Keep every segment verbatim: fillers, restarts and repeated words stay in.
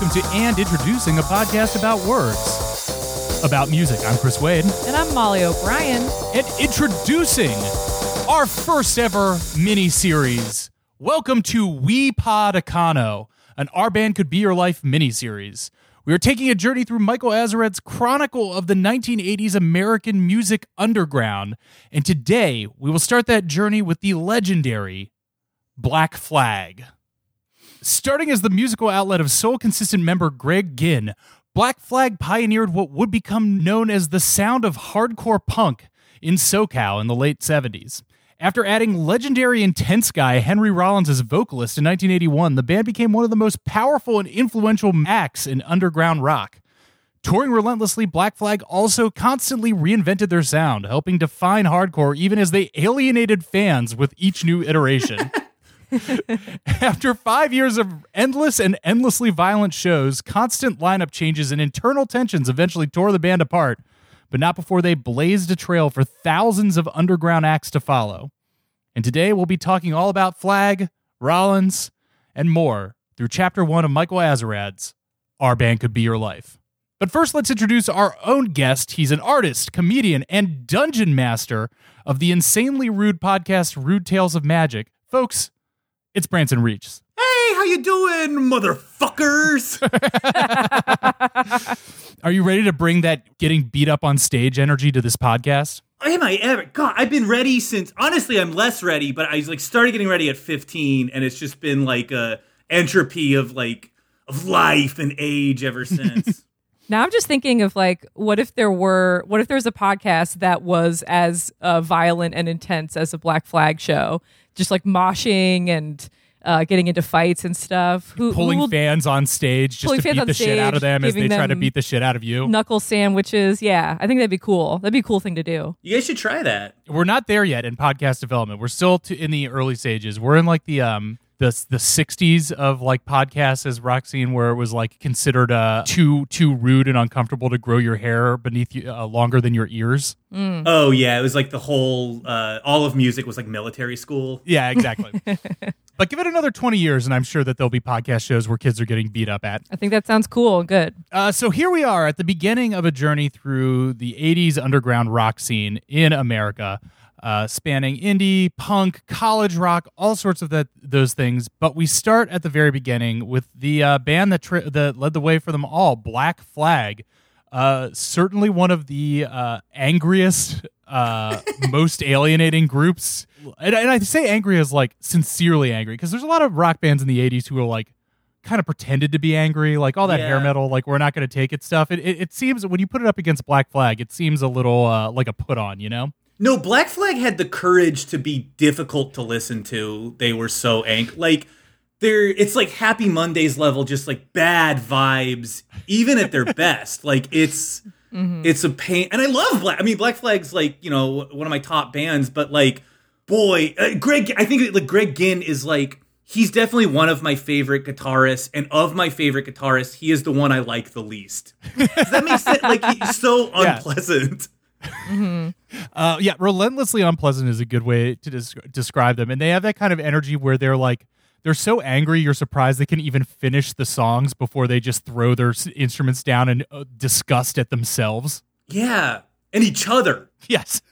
welcome to And Introducing, a podcast about words, about music. I'm Chris Wade. And I'm Molly O'Brien. And introducing our first ever mini-series, welcome to We Pod Econo, an Our Band Could Be Your Life mini-series. We are taking a journey through Michael Azerrad's chronicle of the nineteen eighties American music underground, and today we will start that journey with the legendary Black Flag. Starting as the musical outlet of soul-consistent member Greg Ginn, Black Flag pioneered what would become known as the sound of hardcore punk in SoCal in the late seventies. After adding legendary intense guy Henry Rollins as vocalist in nineteen eighty-one, the band became one of the most powerful and influential acts in underground rock. Touring relentlessly, Black Flag also constantly reinvented their sound, helping define hardcore even as they alienated fans with each new iteration. After five years of endless and endlessly violent shows, constant lineup changes and internal tensions eventually tore the band apart, but not before they blazed a trail for thousands of underground acts to follow. And today we'll be talking all about Flag, Rollins, and more through Chapter one of Michael Azerrad's Our Band Could Be Your Life. But first, let's introduce our own guest. He's an artist, comedian, and dungeon master of the insanely rude podcast Rude Tales of Magic. Folks, it's Branson Reaches. Hey, how you doing, motherfuckers? Are you ready to bring that getting beat up on stage energy to this podcast? Am I ever? God, I've been ready since, honestly, I'm less ready, but I like started getting ready at fifteen, and it's just been like a entropy of like of life and age ever since. Now I'm just thinking of like, what if there were, what if there was a podcast that was as uh, violent and intense as a Black Flag show? Just like moshing and uh, getting into fights and stuff. Who, pulling who will, fans on stage just to beat the stage, shit out of them as they them try to beat the shit out of you. Knuckle sandwiches. Yeah, I think that'd be cool. That'd be a cool thing to do. You guys should try that. We're not there yet in podcast development. We're still to, in the early stages. We're in like the um the the sixties of like podcasts as Roxine, where it was like considered uh, too too rude and uncomfortable to grow your hair beneath you, uh, longer than your ears. Mm. Oh yeah, it was like the whole uh, all of music was like military school. Yeah, exactly. But give it another twenty years, and I'm sure that there'll be podcast shows where kids are getting beat up at. I think that sounds cool and good. Uh, so here we are at the beginning of a journey through the eighties underground rock scene in America. Uh, spanning indie, punk, college rock, all sorts of that, those things. But we start at the very beginning with the uh, band that, tri- that led the way for them all, Black Flag. Uh, certainly one of the uh, angriest, uh, most alienating groups. And, and I say angry as like sincerely angry, because there's a lot of rock bands in the eighties who are like kind of pretended to be angry, like all that yeah. hair metal, like we're not going to take it stuff. It, it, it seems when you put it up against Black Flag, it seems a little uh, like a put on, you know? No, Black Flag had the courage to be difficult to listen to. They were so angry. Like, they're, it's like Happy Mondays level, just like bad vibes, even at their best. Like, it's mm-hmm. it's a pain. And I love Black. I mean, Black Flag's like, you know, one of my top bands. But like, boy, uh, Greg, I think like Greg Ginn is like, he's definitely one of my favorite guitarists. And of my favorite guitarists, he is the one I like the least. Does that make sense? Like, he's so unpleasant. Yeah. Mm-hmm. Uh, yeah, relentlessly unpleasant is a good way to des- describe them. And they have that kind of energy where they're like, they're so angry, you're surprised they can even finish the songs before they just throw their s- instruments down in uh, disgust at themselves. Yeah, and each other. Yes.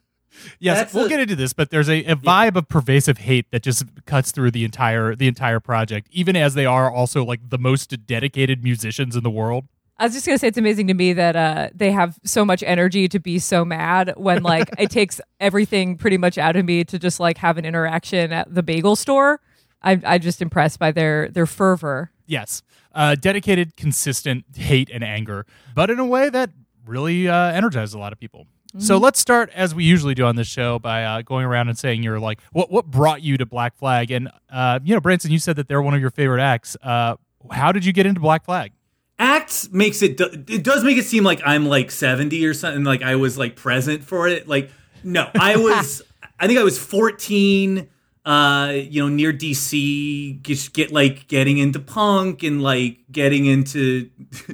Yes, That's we'll a- get into this, but there's a, a vibe yeah. of pervasive hate that just cuts through the entire the entire project, even as they are also like the most dedicated musicians in the world. I was just going to say, it's amazing to me that uh, they have so much energy to be so mad when, like, it takes everything pretty much out of me to just, like, have an interaction at the bagel store. I'm, I'm just impressed by their, their fervor. Yes. Uh, dedicated, consistent hate and anger, but in a way that really uh, energized a lot of people. Mm-hmm. So let's start, as we usually do on this show, by uh, going around and saying you're, like, what what brought you to Black Flag? And, uh, you know, Branson, you said that they're one of your favorite acts. Uh, how did you get into Black Flag? Acts makes it, it does make it seem like I'm like seventy or something, like I was like present for it. Like, no, I was, I think I was fourteen, uh, you know, near D C, just get like getting into punk and like getting into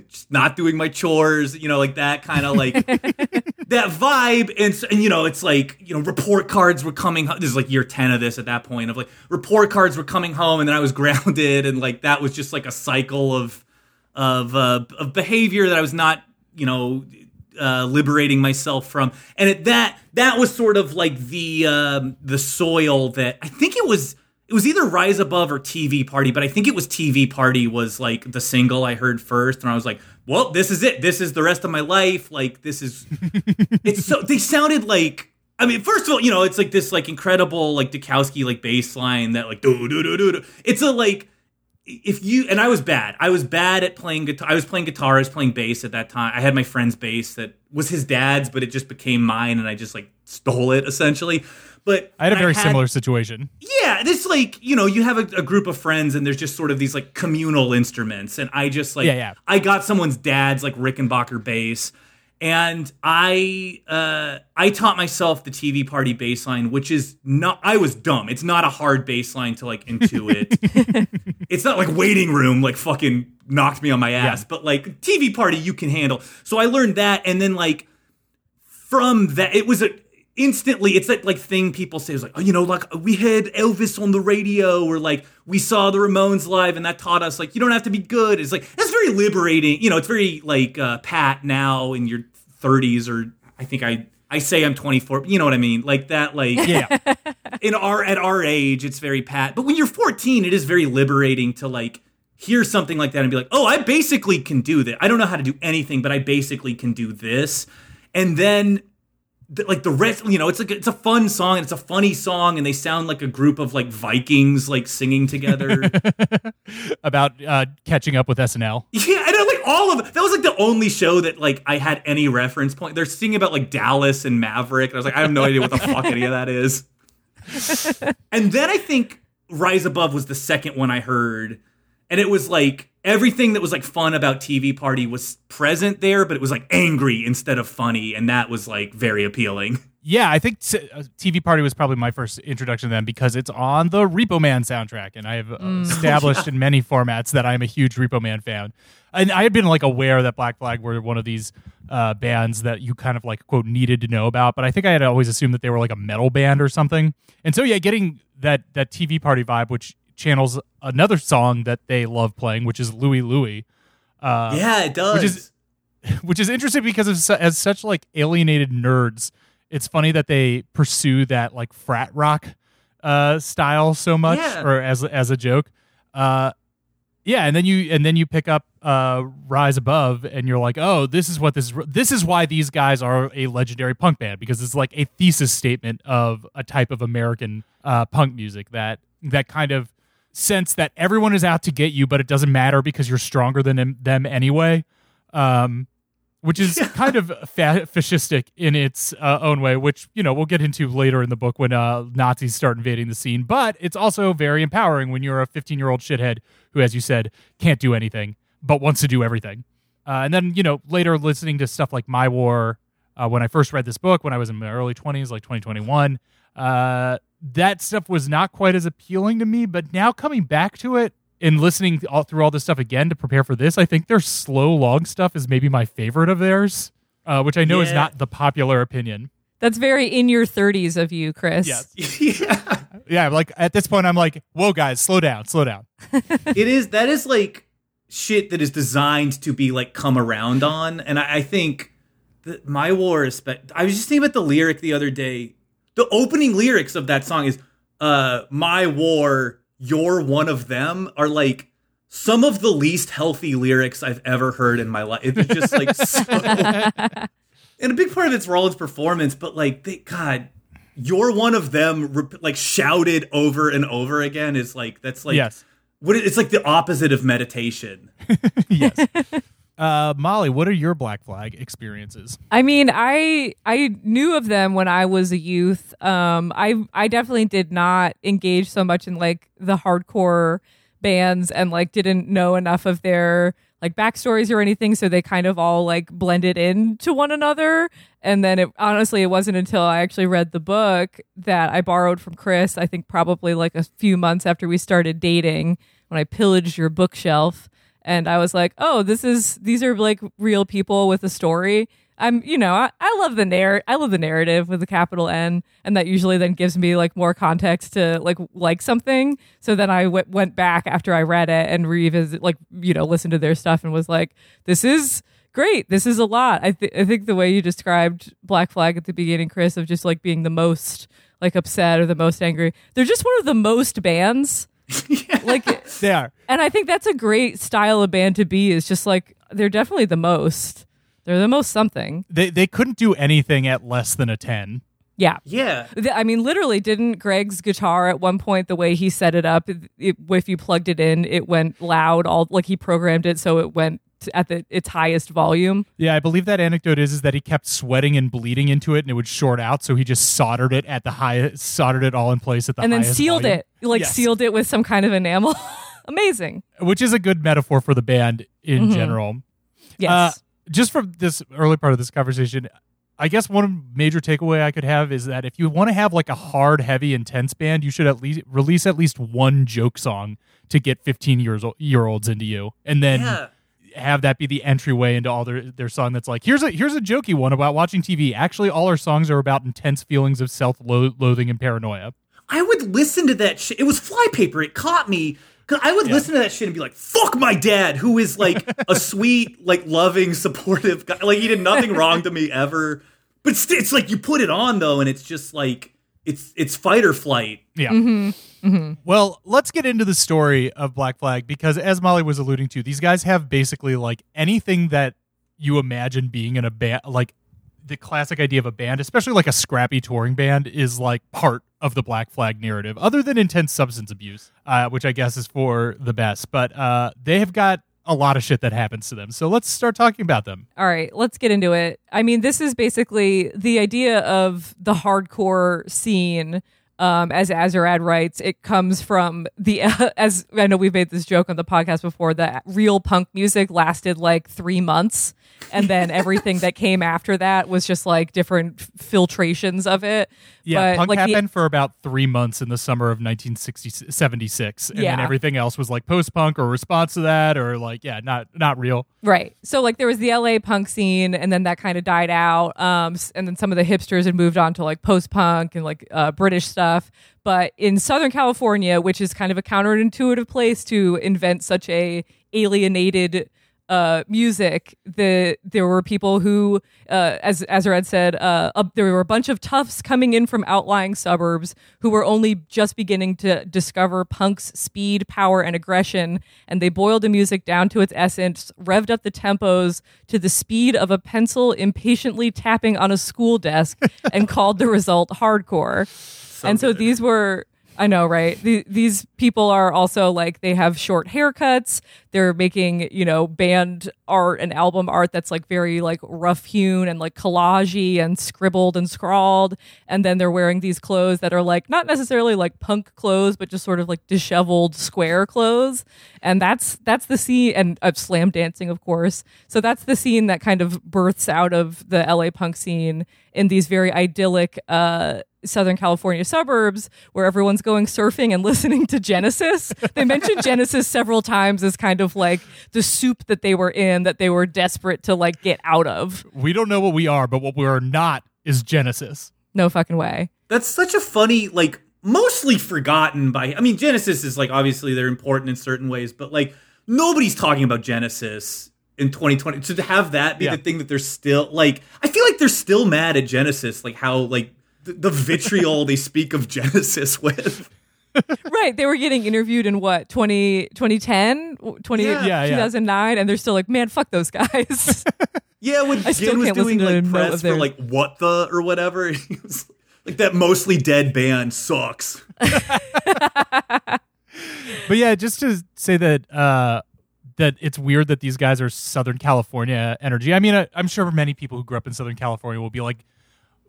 just not doing my chores, you know, like that kind of like that vibe. And, and, you know, it's like, you know, report cards were coming home. This is like year ten of this at that point of like report cards were coming home, and then I was grounded, and like that was just like a cycle of of uh, of behavior that I was not, you know, uh, liberating myself from. And at that that was sort of like the um, the soil that I think it was. It was either Rise Above or T V Party, but I think it was T V Party was like the single I heard first, and I was like, well, this is it. This is the rest of my life. Like, this is it's so they sounded like, I mean, first of all, you know, it's like this like incredible like Dukowski like bass line that like do do do do do. It's a like if you and I was bad. I was bad at playing guitar. I was playing guitar, I was playing bass at that time. I had my friend's bass that was his dad's, but it just became mine and I just like stole it essentially. But I had a very had, similar situation. Yeah, it's like, you know, you have a, a group of friends and there's just sort of these like communal instruments. And I just like, yeah, yeah. I got someone's dad's like Rickenbacker bass. And I uh, I taught myself the T V Party bass line, which is not, I was dumb. It's not a hard bass line to like intuit. It's not like Waiting Room like fucking knocked me on my ass. Yeah. But like T V Party you can handle. So I learned that. And then like from that, it was a, instantly, it's that like thing people say is like, oh, you know, like we had Elvis on the radio, or like we saw the Ramones live, and that taught us like you don't have to be good. It's like that's very liberating, you know. It's very like uh, pat now in your thirties, or I think I I say I'm twenty-four. You know what I mean? Like that, like yeah. In our at our age, it's very pat. But when you're fourteen, it is very liberating to like hear something like that and be like, oh, I basically can do that. I don't know how to do anything, but I basically can do this, and then. Like the rest, you know, it's like it's a fun song and it's a funny song, and they sound like a group of like Vikings like singing together about uh, catching up with S N L. Yeah, I know, like all of that was like the only show that like I had any reference point. They're singing about like Dallas and Maverick, and I was like, I have no idea what the fuck any of that is. And then I think Rise Above was the second one I heard, and it was like everything that was like fun about T V Party was present there, but it was like angry instead of funny. And that was like very appealing. Yeah, I think T V Party was probably my first introduction to them because it's on the Repo Man soundtrack. And I have mm. established yeah. in many formats that I'm a huge Repo Man fan. And I had been like aware that Black Flag were one of these uh, bands that you kind of like, quote, needed to know about. But I think I had always assumed that they were like a metal band or something. And so, yeah, getting that that T V Party vibe, which channels another song that they love playing, which is Louie Louie. Uh, yeah, it does. Which is, which is interesting because of su- as such like alienated nerds, it's funny that they pursue that like frat rock uh, style so much, yeah. or as as a joke. Uh, yeah, and then you and then you pick up uh, Rise Above, and you're like, oh, this is what this this is why these guys are a legendary punk band, because it's like a thesis statement of a type of American uh, punk music that that kind of sense that everyone is out to get you, but it doesn't matter because you're stronger than them anyway, um, which is yeah. kind of fa- fascistic in its uh, own way, which, you know, we'll get into later in the book when uh, Nazis start invading the scene. But it's also very empowering when you're a fifteen-year-old shithead who, as you said, can't do anything but wants to do everything. Uh, and then, you know, later listening to stuff like My War, uh, when I first read this book, when I was in my early twenties, like twenty twenty-one, uh, that stuff was not quite as appealing to me, but now coming back to it and listening all, through all this stuff again to prepare for this, I think their slow, long stuff is maybe my favorite of theirs, uh, which I know yeah. is not the popular opinion. That's very in your thirties of you, Chris. Yes. yeah. Yeah, like at this point, I'm like, whoa, guys, slow down, slow down. It is, that is like shit that is designed to be like come around on. And I, I think that My War is, spe- I was just thinking about the lyric the other day. The opening lyrics of that song is, uh, my war, you're one of them, are like some of the least healthy lyrics I've ever heard in my life. It's just like so. And a big part of it's Rollins' performance, but like, they, God, you're one of them, rep- like shouted over and over again is like, that's like, yes. what it, it's like the opposite of meditation. Yes. Uh, Molly, what are your Black Flag experiences? I mean, I I knew of them when I was a youth. Um, I I definitely did not engage so much in like the hardcore bands and like didn't know enough of their like backstories or anything. So they kind of all like blended into one another. And then it, honestly, it wasn't until I actually read the book that I borrowed from Chris, I think probably like a few months after we started dating, when I pillaged your bookshelf. And I was like, oh, this is these are like real people with a story. I'm, you know, I, I love the narr- I love the narrative with a capital N, and that usually then gives me like more context to like like something. So then I w- went back after I read it and revisit, like, you know, listened to their stuff and was like, this is great. This is a lot. I th- I think the way you described Black Flag at the beginning, Chris, of just like being the most like upset or the most angry. They're just one of the most bands. Yeah. Like they are. And I think that's a great style of band to be, is just like they're definitely the most. They're the most something. They they couldn't do anything at less than a ten. Yeah. Yeah. I mean, literally, didn't Greg's guitar at one point, the way he set it up, it, it, if you plugged it in, it went loud, all like he programmed it so it went at the its highest volume. Yeah, I believe that anecdote is is that he kept sweating and bleeding into it, and it would short out, so he just soldered it at the highest, soldered it all in place at the highest volume. And then sealed volume. it, like yes. sealed it with some kind of enamel. Amazing. Which is a good metaphor for the band in mm-hmm. general. Yes. Uh, just from this early part of this conversation, I guess one major takeaway I could have is that if you want to have like a hard, heavy, intense band, you should at least release at least one joke song to get fifteen year olds into you, and then yeah. have that be the entryway into all their, their song. That's like, here's a here's a jokey one about watching T V. Actually, all our songs are about intense feelings of self-loathing and paranoia. I would listen to that shit. It was Flypaper. It caught me. I would yeah. listen to that shit and be like, fuck my dad, who is like a sweet, like loving, supportive guy. Like he did nothing wrong to me ever. But st- it's like you put it on though, and it's just like, it's it's fight or flight. Yeah. Mm-hmm. Mm-hmm. Well, let's get into the story of Black Flag, because as Molly was alluding to, these guys have basically like anything that you imagine being in a band, like the classic idea of a band, especially like a scrappy touring band, is like part of the Black Flag narrative, other than intense substance abuse, uh, which I guess is for the best. But uh, they have got a lot of shit that happens to them. So let's start talking about them. All right, let's get into it. I mean, this is basically the idea of the hardcore scene. Um, as Azerrad writes, it comes from the, uh, as I know we've made this joke on the podcast before, that real punk music lasted like three months. And then everything that came after that was just like different f- filtrations of it. Yeah, but punk like happened the, for about three months in the summer of nineteen seventy-six. And yeah. then everything else was like post-punk or response to that, or like, yeah, not not real. Right. So like there was the L A punk scene, and then that kind of died out. Um, and then some of the hipsters had moved on to like post-punk and like uh, British stuff. But in Southern California, which is kind of a counterintuitive place to invent such a alienated uh, music, the there were people who, uh, as Azerrad said, uh, uh, there were a bunch of toughs coming in from outlying suburbs who were only just beginning to discover punk's speed, power, and aggression, and they boiled the music down to its essence, revved up the tempos to the speed of a pencil impatiently tapping on a school desk, and called the result hardcore. Something. And so these were, I know, right? The, these people are also like, they have short haircuts. They're making, you know, band art and album art that's like very like rough hewn and like collagey and scribbled and scrawled. And then they're wearing these clothes that are like, not necessarily like punk clothes, but just sort of like disheveled square clothes. And that's, that's the scene, and uh, slam dancing, of course. So that's the scene that kind of births out of the L A punk scene in these very idyllic, uh, Southern California suburbs where everyone's going surfing and listening to Genesis. They mentioned Genesis several times as kind of like the soup that they were in, that they were desperate to like get out of. We don't know what we are, but what we are not is Genesis. No fucking way. That's such a funny, like mostly forgotten by, I mean, Genesis is like, obviously they're important in certain ways, but like nobody's talking about Genesis in twenty twenty. So to have that be yeah. the thing that they're still like, I feel like they're still mad at Genesis, like how like, the vitriol they speak of Genesis with. Right. They were getting interviewed in what, twenty, twenty ten, twenty, yeah. Yeah, two thousand nine, yeah. And they're still like, man, fuck those guys. Yeah, when I Ginn was doing like press for like What The or whatever, like that mostly dead band sucks. But yeah, just to say that, uh, that it's weird that these guys are Southern California energy. I mean, I, I'm sure many people who grew up in Southern California will be like,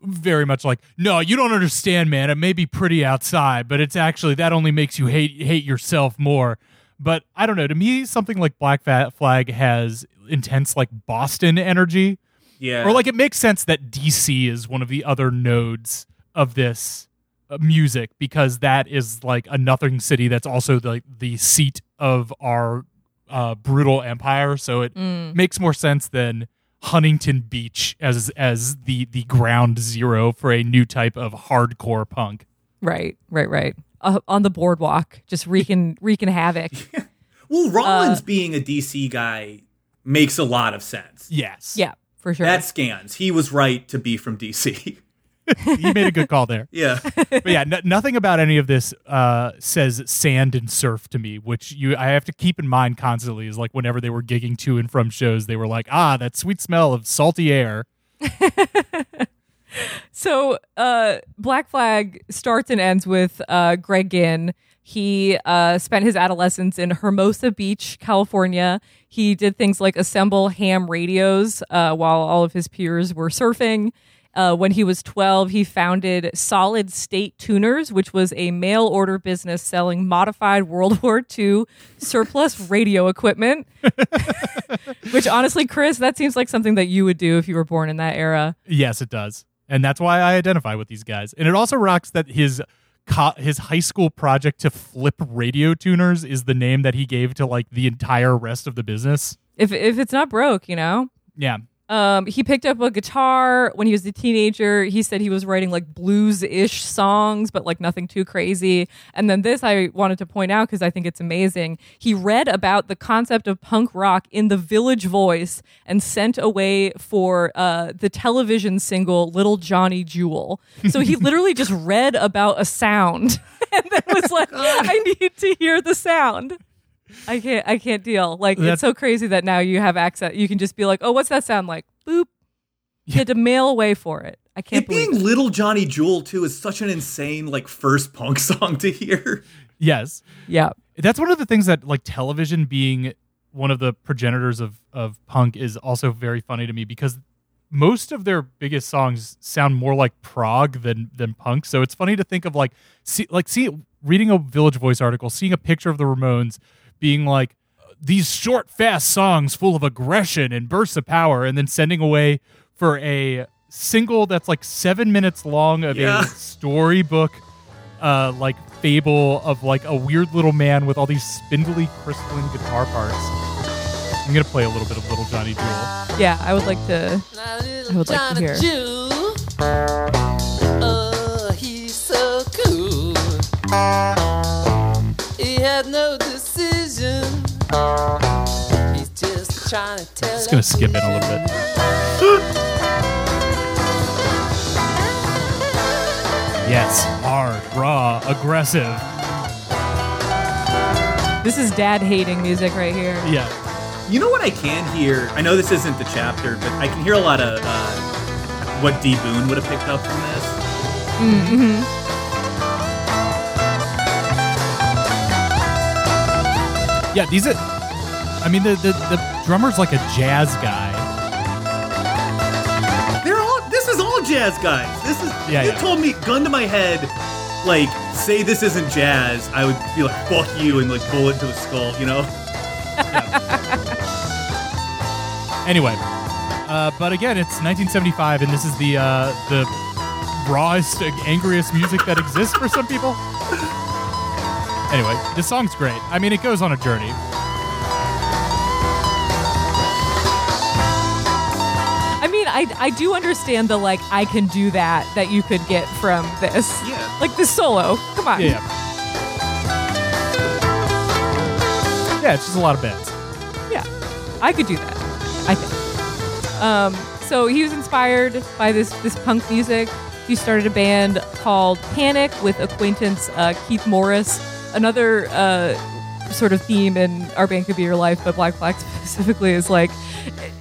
very much like, no, you don't understand, man. It may be pretty outside, but it's actually, that only makes you hate hate yourself more. But I don't know. To me, something like Black Flag has intense, like, Boston energy. Yeah. Or, like, it makes sense that D C is one of the other nodes of this uh, music, because that is, like, a nothing city that's also, like, the, the seat of our uh, brutal empire. So it mm. makes more sense than Huntington Beach as as the the ground zero for a new type of hardcore punk. Right, right, right. Uh, on the boardwalk, just wreaking wreaking havoc. Yeah. Well, Rollins uh, being a D C guy makes a lot of sense. Yes. Yeah, for sure. That scans. He was right to be from D C. You made a good call there. Yeah. But yeah, n- nothing about any of this uh, says sand and surf to me, which you I have to keep in mind constantly is like whenever they were gigging to and from shows, they were like, ah, that sweet smell of salty air. So uh, Black Flag starts and ends with uh, Greg Ginn. He uh, spent his adolescence in Hermosa Beach, California. He did things like assemble ham radios uh, while all of his peers were surfing. Uh, when he was twelve, he founded Solid State Tuners, which was a mail order business selling modified World War Two surplus radio equipment. Which, honestly, Chris, that seems like something that you would do if you were born in that era. Yes, it does. And that's why I identify with these guys. And it also rocks that his co- his high school project to flip radio tuners is the name that he gave to like the entire rest of the business. If if it's not broke, you know? Yeah. Um, he picked up a guitar when he was a teenager. He said he was writing like blues-ish songs, but like nothing too crazy. And then this I wanted to point out because I think it's amazing. He read about the concept of punk rock in the Village Voice and sent away for uh, the television single Little Johnny Jewel. So he literally just read about a sound and then was like, I need to hear the sound. I can't I can't deal. Like, that's, it's so crazy that now you have access. You can just be like, oh, what's that sound like? Boop. You had to mail away for it. I can't it believe being it. Little Johnny Jewel, too, is such an insane, like, first punk song to hear. Yes. Yeah. That's one of the things that, like, television being one of the progenitors of, of punk is also very funny to me because most of their biggest songs sound more like prog than than punk. So it's funny to think of, like, see, like see, reading a Village Voice article, seeing a picture of the Ramones, being like, these short, fast songs full of aggression and bursts of power, and then sending away for a single that's like seven minutes long of yeah. a storybook, uh, like fable of like a weird little man with all these spindly, crystalline guitar parts. I'm gonna play a little bit of Little Johnny Jewel. Yeah, I would like to. I would like to hear. Oh, he's so cool. He had no. He's just trying to tell. Just gonna skip it a little bit. Yes, hard, raw, aggressive. This is dad-hating music right here. Yeah. You know what I can hear? I know this isn't the chapter, but I can hear a lot of uh, what D. Boone would have picked up from this. Mm-hmm. Yeah, these are, I mean, the, the the drummer's like a jazz guy. They're all, this is all jazz guys. This is, yeah, you yeah. told me, gun to my head, like, say this isn't jazz, I would be like, fuck you, and like, bullet to the skull, you know? Yeah. Anyway, uh, but again, it's nineteen seventy-five, and this is the uh, the rawest, angriest music that exists for some people. Anyway, this song's great. I mean, it goes on a journey. I mean, I I do understand the, like, I can do that that you could get from this. Yeah. Like, this solo. Come on. Yeah. Yeah, it's just a lot of bends. Yeah. I could do that, I think. Um, so he was inspired by this this punk music. He started a band called Panic with acquaintance uh, Keith Morris. Another uh, sort of theme in Our Band Could Be Your Life, but Black Flag specifically is like,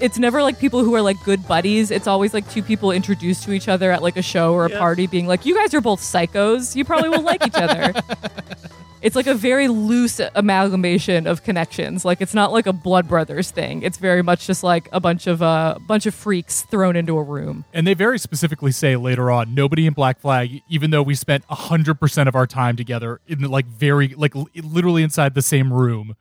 it's never like people who are like good buddies. It's always like two people introduced to each other at like a show or a yeah. party being like, you guys are both psychos. You probably will like each other. It's like a very loose amalgamation of connections. Like it's not like a Blood Brothers thing. It's very much just like a bunch of a uh, bunch of freaks thrown into a room. And they very specifically say later on, nobody in Black Flag, even though we spent a hundred percent of our time together in like very like l- literally inside the same room,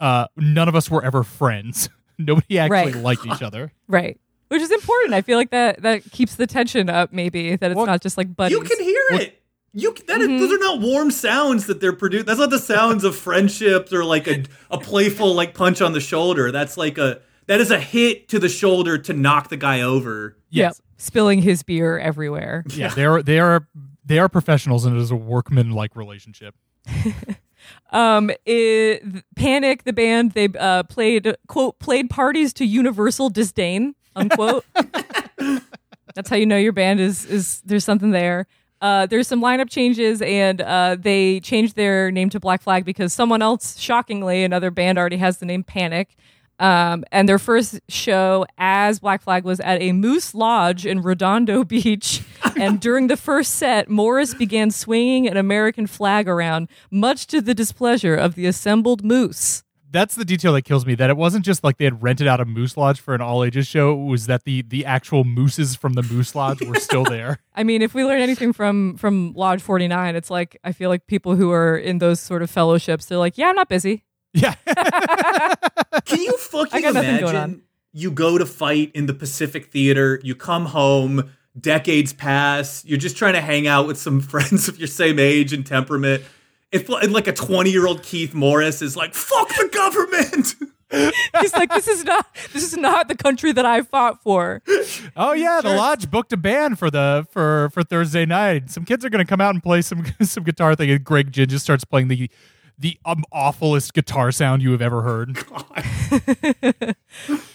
uh, none of us were ever friends. Nobody actually right. liked each other. Right. Which is important. I feel like that that keeps the tension up. Maybe that it's well, not just like buddies. You can hear well, it. You that mm-hmm. is, those are not warm sounds that they're producing. That's not the sounds of friendships or like a a playful like punch on the shoulder. That's like a That is a hit to the shoulder to knock the guy over. Yes. Yep. Spilling his beer everywhere. Yeah, they are they are they are professionals, and it is a workman-like relationship. um, it, Panic, the band, they uh, played quote played parties to universal disdain, unquote. That's how you know your band is is there's something there. Uh, there's some lineup changes, and uh, they changed their name to Black Flag because someone else, shockingly, another band already has the name Panic. Um, and their first show as Black Flag was at a moose lodge in Redondo Beach. And during the first set, Morris began swinging an American flag around, much to the displeasure of the assembled moose. That's the detail that kills me, that it wasn't just like they had rented out a moose lodge for an all-ages show. It was that the, the actual mooses from the moose lodge were still there. I mean, if we learn anything from, from Lodge forty-nine, it's like, I feel like people who are in those sort of fellowships, they're like, yeah, I'm not busy. Yeah. Can you fucking imagine you go to fight in the Pacific Theater, you come home, decades pass, you're just trying to hang out with some friends of your same age and temperament. It's like a twenty-year-old Keith Morris is like, fuck the government. He's like, this is not this is not the country that I fought for. Oh yeah, sure. The lodge booked a band for the for, for Thursday night. Some kids are going to come out and play some some guitar thing, and Greg Ginn just starts playing the the um, awfulest guitar sound you have ever heard. God.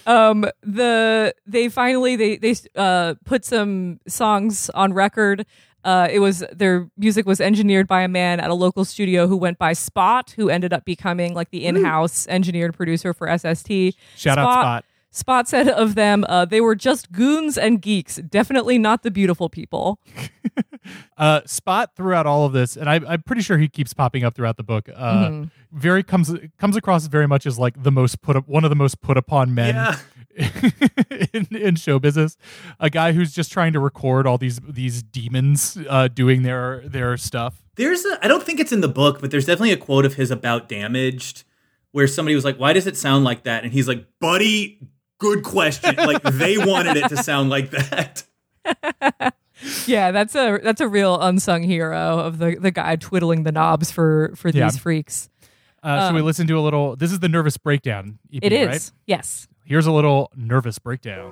um, the they finally they they uh, put some songs on record. Uh, it was their music was engineered by a man at a local studio who went by Spot, who ended up becoming like the in-house engineer and producer for S S T. Shout Spot, out Spot. Spot said of them, uh, they were just goons and geeks, definitely not the beautiful people. uh, Spot throughout all of this, and I, I'm pretty sure he keeps popping up throughout the book. Uh, mm-hmm. Very comes comes across very much as like the most put up, one of the most put upon men. Yeah. in, in show business, a guy who's just trying to record all these these demons uh, doing their their stuff. There's a, I don't think it's in the book, but there's definitely a quote of his about Damaged where somebody was like, why does it sound like that? And he's like, buddy, good question. Like they wanted it to sound like that. Yeah, that's a that's a real unsung hero of the, the guy twiddling the knobs for, for these yeah. freaks. Uh, um, should we listen to a little? This is the Nervous Breakdown E P, it is, right? Yes. Here's a little Nervous Breakdown.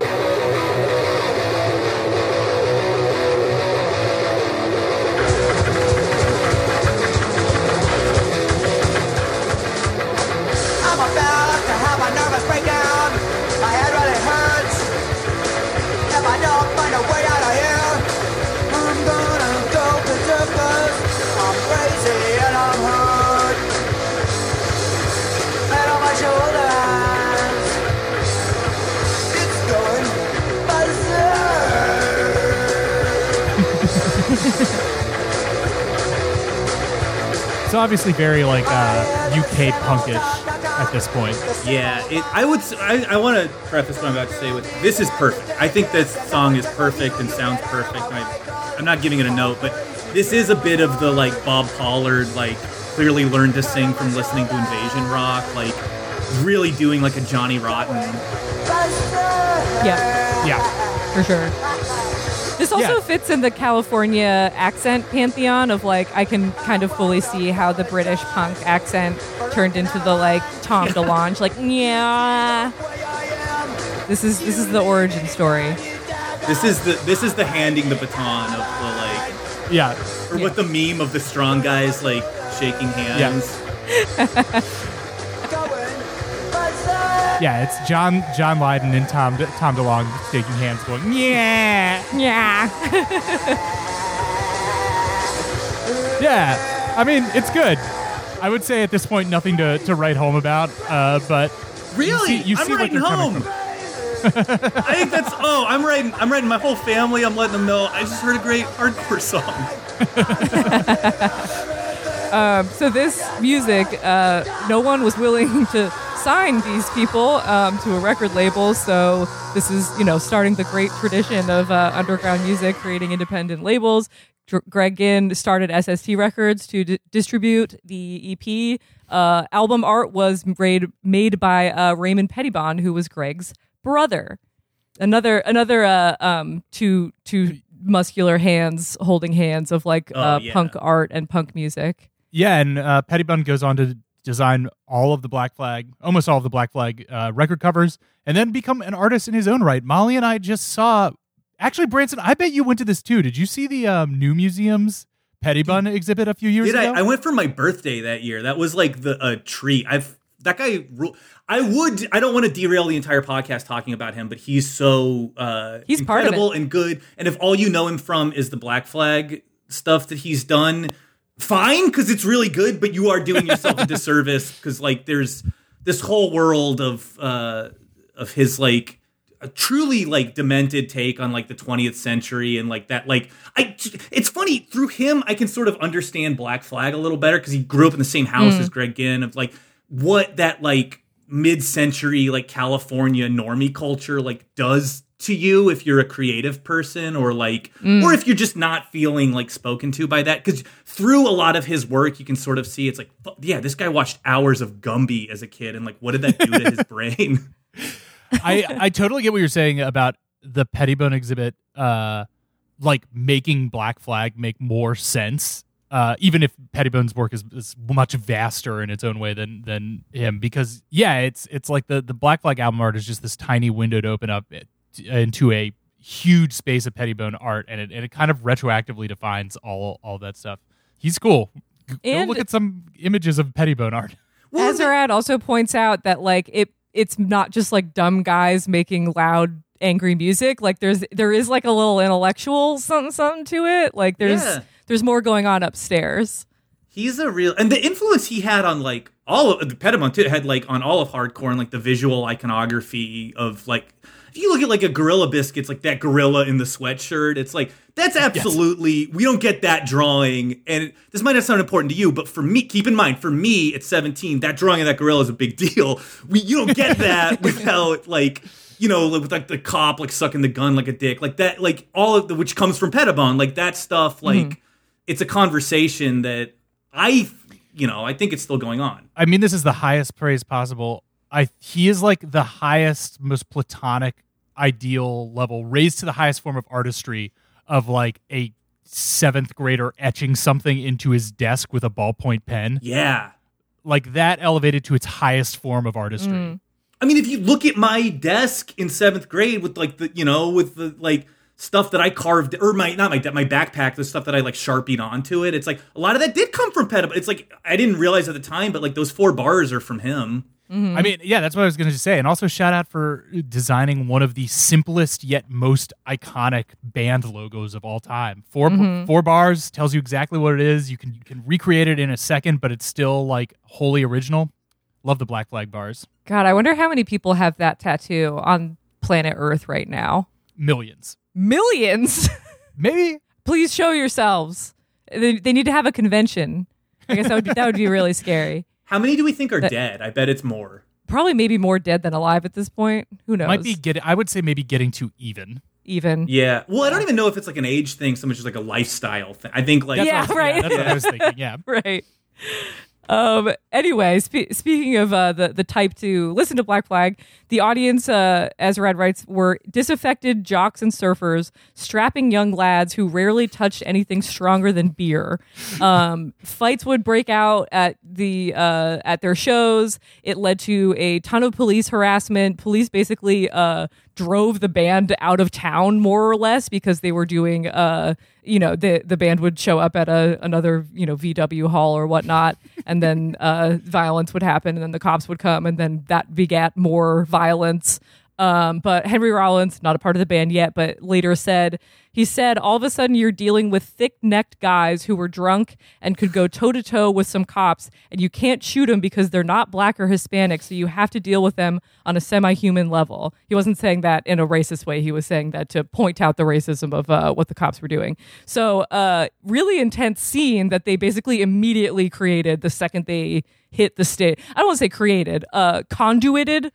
It's obviously very like uh, U K punkish at this point. Yeah, it, I would. I, I want to preface what I'm about to say with this is perfect. I think this song is perfect and sounds perfect. I, I'm not giving it a note, but this is a bit of the like Bob Pollard, like clearly learned to sing from listening to Invasion Rock, like really doing like a Johnny Rotten. Yeah, yeah, for sure. This also yeah. fits in the California accent pantheon of like, I can kind of fully see how the British punk accent turned into the like Tom DeLonge, like, yeah. This is this is the origin story. This is the this is the handing the baton of the like Yeah. Or yeah. what the meme of the strong guys like shaking hands. Yeah. Yeah, it's John John Lydon and Tom Tom DeLonge shaking hands, going yeah, yeah, yeah. I mean, it's good. I would say at this point, nothing to, to write home about. Uh, but really, you see, you I'm see writing what home. I think that's oh, I'm writing. I'm writing my whole family. I'm letting them know. I just heard a great hardcore song. um, so this music, uh, no one was willing to sign these people um, to a record label, so this is, you know, starting the great tradition of uh, underground music, creating independent labels. Dr- Greg Ginn started S S T Records to d- distribute the E P. Uh, album art was made made by uh, Raymond Pettibon, who was Greg's brother. Another another uh, um, two two muscular hands holding hands of like uh, oh, yeah. punk art and punk music. Yeah, and uh, Pettibon goes on to designed all of the Black Flag, almost all of the Black Flag uh, record covers, and then become an artist in his own right. Molly and I just saw, actually, Branson, I bet you went to this too. Did you see the um, New Museum's Pettibon exhibit a few years Did ago? I, I went for my birthday that year. That was like the a treat. I've that guy. I would. I don't want to derail the entire podcast talking about him, but he's so uh, he's incredible and good. And if all you know him from is the Black Flag stuff that he's done, fine, because it's really good. But you are doing yourself a disservice because like there's this whole world of uh, of his like. A truly like demented take on like the twentieth century and like that like I it's funny through him I can sort of understand Black Flag a little better because he grew up in the same house mm. as Greg Ginn of like what that like mid-century like California normie culture like does to you if you're a creative person or like mm. or if you're just not feeling like spoken to by that, because through a lot of his work you can sort of see it's like yeah this guy watched hours of Gumby as a kid and like what did that do to his brain. I, I totally get what you're saying about the Pettibon exhibit, uh, like making Black Flag make more sense, uh, even if Pettibon's work is, is much vaster in its own way than than him. Because yeah, it's it's like the, the Black Flag album art is just this tiny window to open up it, into a huge space of Pettibon art, and it and it kind of retroactively defines all all that stuff. He's cool. And go look at some images of Pettibon art. Azerrad also points out that like it. It's not just like dumb guys making loud, angry music. Like there's, there is like a little intellectual something, something to it. Like there's, yeah. there's more going on upstairs. He's a real, and the influence he had on like all of the Pettibon too had like on all of hardcore and like the visual iconography of like, if you look at like a Gorilla Biscuits, like that gorilla in the sweatshirt, it's like, that's absolutely, yes. we don't get that drawing. And it, this might not sound important to you, but for me, keep in mind, for me at seventeen, that drawing of that gorilla is a big deal. We, you don't get that without like, you know, like, with like the cop, like sucking the gun like a dick, like that, like all of the, which comes from Pettibon, like that stuff, like mm-hmm. it's a conversation that I, you know, I think it's still going on. I mean, this is the highest praise possible. I, he is like the highest, most platonic ideal level, raised to the highest form of artistry of like a seventh grader etching something into his desk with a ballpoint pen. Yeah. Like that elevated to its highest form of artistry. Mm. I mean, if you look at my desk in seventh grade with like the, you know, with the like stuff that I carved or my, not my, my backpack, the stuff that I like sharpied onto it. It's like a lot of that did come from Pettibon. It's like, I didn't realize at the time, but like those four bars are from him. Mm-hmm. I mean, yeah, that's what I was going to say. And also shout out for designing one of the simplest yet most iconic band logos of all time. Four mm-hmm. four bars, tells you exactly what it is. You can you can recreate it in a second, but it's still like wholly original. Love the Black Flag bars. God, I wonder how many people have that tattoo on planet Earth right now. Millions. Millions? Maybe. Please show yourselves. They, they need to have a convention. I guess that would be, that would be really scary. How many do we think are that, dead? I bet it's more. Probably maybe more dead than alive at this point. Who knows? Might be getting, I would say maybe getting to even. Even. Yeah. Well, I don't even know if it's like an age thing, so much as like a lifestyle thing. I think like... That's yeah, was, right. Yeah, that's what I was thinking, yeah. Right. Um, anyway, spe- speaking of uh, the, the type to listen to Black Flag, the audience, uh, as Rad writes, were disaffected jocks and surfers, strapping young lads who rarely touched anything stronger than beer. Um, fights would break out at the uh, at their shows. It led to a ton of police harassment. Police basically uh, drove the band out of town, more or less, because they were doing... Uh, you know, the the band would show up at a another, you know, V W hall or whatnot, and then uh, violence would happen, and then the cops would come, and then that begat more violence. Um, but Henry Rollins, not a part of the band yet, but later said, he said, all of a sudden you're dealing with thick-necked guys who were drunk and could go toe-to-toe with some cops, and you can't shoot them because they're not black or Hispanic, so you have to deal with them on a semi-human level. He wasn't saying that in a racist way. He was saying that to point out the racism of uh, what the cops were doing. So uh, really intense scene that they basically immediately created the second they... hit the stage. I don't want to say created, uh, conduited.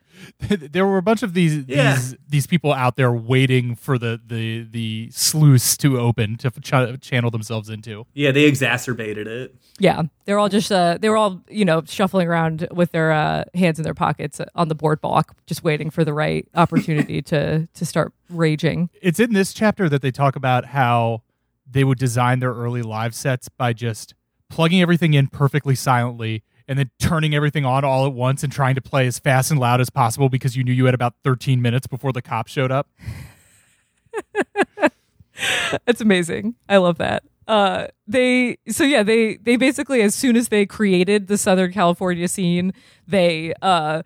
There were a bunch of these yeah. these these people out there waiting for the the, the sluice to open to ch- channel themselves into. Yeah, they exacerbated it. Yeah, they're all just uh, they were all you know shuffling around with their uh, hands in their pockets on the boardwalk, just waiting for the right opportunity to to start raging. It's in this chapter that they talk about how they would design their early live sets by just plugging everything in perfectly silently. and then turning everything on all at once and trying to play as fast and loud as possible because you knew you had about thirteen minutes before the cops showed up. That's amazing. I love that. Uh, they so yeah they they basically, as soon as they created the Southern California scene, they uh,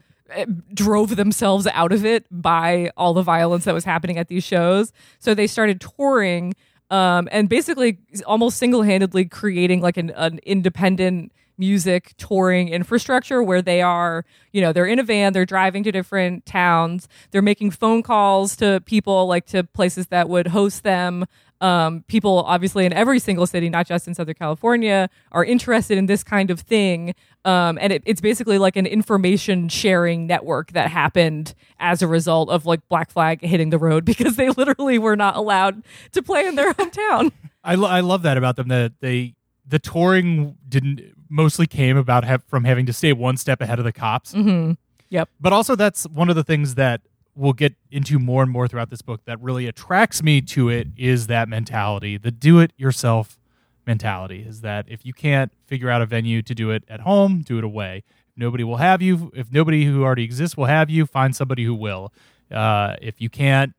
drove themselves out of it by all the violence that was happening at these shows. So they started touring um, and basically almost single-handedly creating like an, an independent music touring infrastructure where they are, you know, they're in a van, they're driving to different towns, they're making phone calls to people, like to places that would host them. Um, people obviously in every single city, not just in Southern California, are interested in this kind of thing. Um, and it, it's basically like an information sharing network that happened as a result of like Black Flag hitting the road because they literally were not allowed to play in their hometown. I, lo- I love that about them, that they, the touring didn't mostly came about ha- from having to stay one step ahead of the cops. Mm-hmm. Yep. But also that's one of the things that we'll get into more and more throughout this book that really attracts me to it, is that mentality, the do-it-yourself mentality, is that if you can't figure out a venue to do it at home, do it away. If nobody will have you, if nobody who already exists will have you, find somebody who will. Uh, if you can't,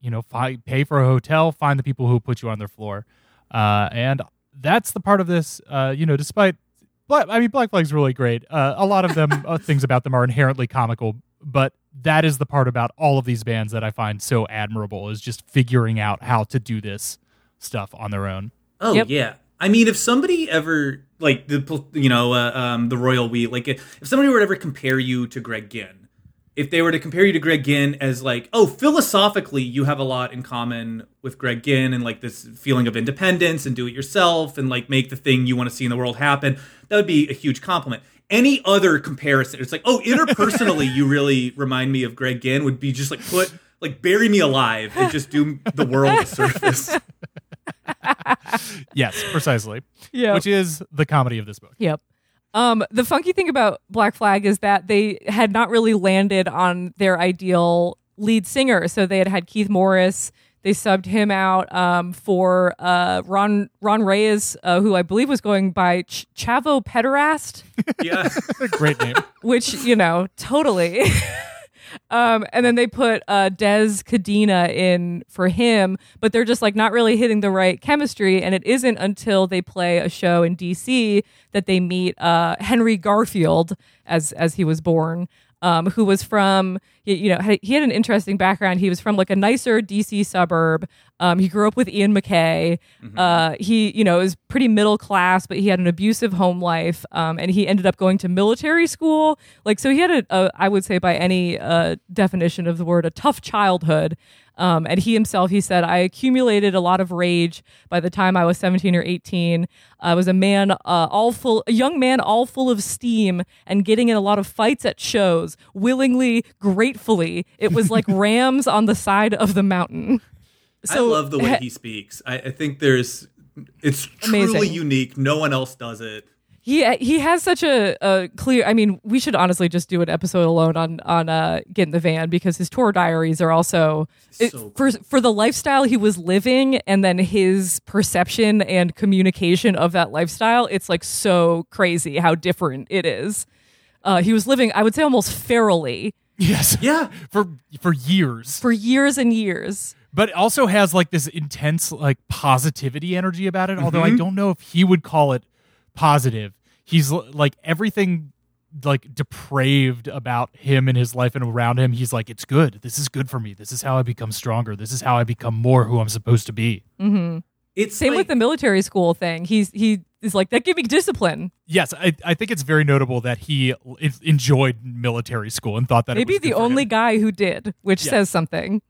you know, fi- pay for a hotel, find the people who put you on their floor. Uh, and that's the part of this, uh, you know, despite, I mean, Black Flag's really great. Uh, a lot of them, uh, things about them are inherently comical, but that is the part about all of these bands that I find so admirable, is just figuring out how to do this stuff on their own. Oh, yep. Yeah. I mean, if somebody ever, like, the you know, uh, um, the Royal We, like, if somebody were to ever compare you to Greg Ginn, if they were to compare you to Greg Ginn as, like, oh, philosophically, you have a lot in common with Greg Ginn and, like, this feeling of independence and do it yourself and, like, make the thing you want to see in the world happen, that would be a huge compliment. Any other comparison, it's like, oh, interpersonally, you really remind me of Greg Ginn, would be just like, put, like, bury me alive and just do the world a service. Yes, precisely. Yep. Which is the comedy of this book. Yep. Um, the funky thing about Black Flag is that they had not really landed on their ideal lead singer. So they had had Keith Morris. They subbed him out um, for uh, Ron Ron Reyes, uh, who I believe was going by Ch- Chavo Pederast. Yeah, great name. Which, you know, totally. um, and then they put uh, Des Cadena in for him, but they're just like not really hitting the right chemistry. And it isn't until they play a show in D C that they meet uh, Henry Garfield, as as he was born. Um, who was from, you know, he had an interesting background. He was from like a nicer D C suburb. Um, he grew up with Ian MacKaye. Mm-hmm. Uh, he, you know, is pretty middle class, but he had an abusive home life. Um, and he ended up going to military school. Like, so he had a, a I would say by any uh, definition of the word, a tough childhood. Um, and he himself, he said, I accumulated a lot of rage by the time I was seventeen or eighteen. I was a man, uh, all full, a young man, all full of steam and getting in a lot of fights at shows, willingly, gratefully. It was like rams on the side of the mountain. So, I love the way he speaks. I, I think there's, it's truly amazing. Unique. No one else does it. He he has such a, a clear. I mean, we should honestly just do an episode alone on on uh, Get in the Van, because his tour diaries are also so it, cool. for for the lifestyle he was living, and then his perception and communication of that lifestyle. It's like so crazy how different it is. Uh, he was living, I would say, almost ferally. Yes. Yeah. for for years. For years and years. But also has like this intense like positivity energy about it. Mm-hmm. Although I don't know if he would call it positive. He's like, everything like depraved about him and his life and around him, he's like, it's good, this is good for me, this is how I become stronger, this is how I become more who I'm supposed to be. Mm-hmm. It's same like, with the military school thing, he's he is like, that gave me discipline. Yes. I, I think it's very notable that he enjoyed military school and thought that maybe it was the only him. guy who did, which yes. says something.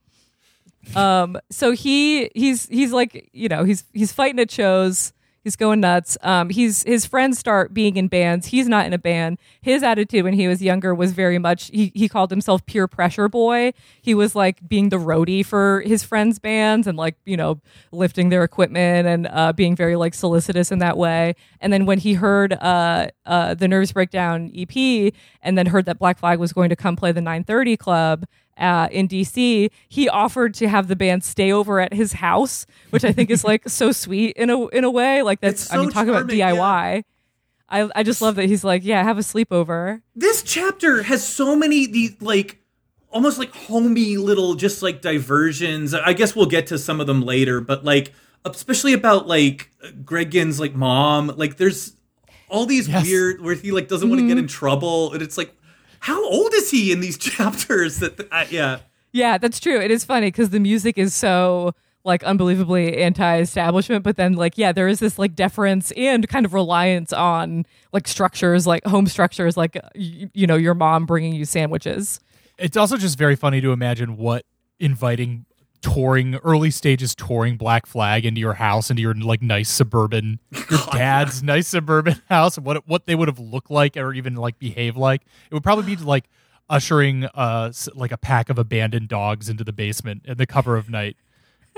um so he he's he's like, you know, he's he's fighting at shows. He's going nuts. Um, he's his friends start being in bands. He's not in a band. His attitude when he was younger was very much, he, he called himself peer pressure boy. He was like being the roadie for his friends' bands and like, you know, lifting their equipment and uh, being very like solicitous in that way. And then when he heard uh, uh, the Nerves Breakdown E P and then heard that Black Flag was going to come play the nine thirty Club Uh, in D C, he offered to have the band stay over at his house, which I think is like so sweet in a in a way. Like that's so I mean, talk charming, about D I Y. Yeah. I I just love that he's like, yeah, have a sleepover. This chapter has so many these like almost like homey little just like diversions. I guess we'll get to some of them later, but like especially about like Greg Ginn's like mom. Like there's all these yes. weird where he like doesn't mm-hmm. want to get in trouble, and it's like, how old is he in these chapters? That the, uh, yeah, yeah, that's true. It is funny because the music is so like unbelievably anti-establishment, but then like yeah, there is this like deference and kind of reliance on like structures, like home structures, like you, you know, your mom bringing you sandwiches. It's also just very funny to imagine what inviting touring early stages touring Black Flag into your house, into your like nice suburban your dad's nice suburban house, what what they would have looked like or even like behave like. It would probably be like ushering uh like a pack of abandoned dogs into the basement at the cover of night.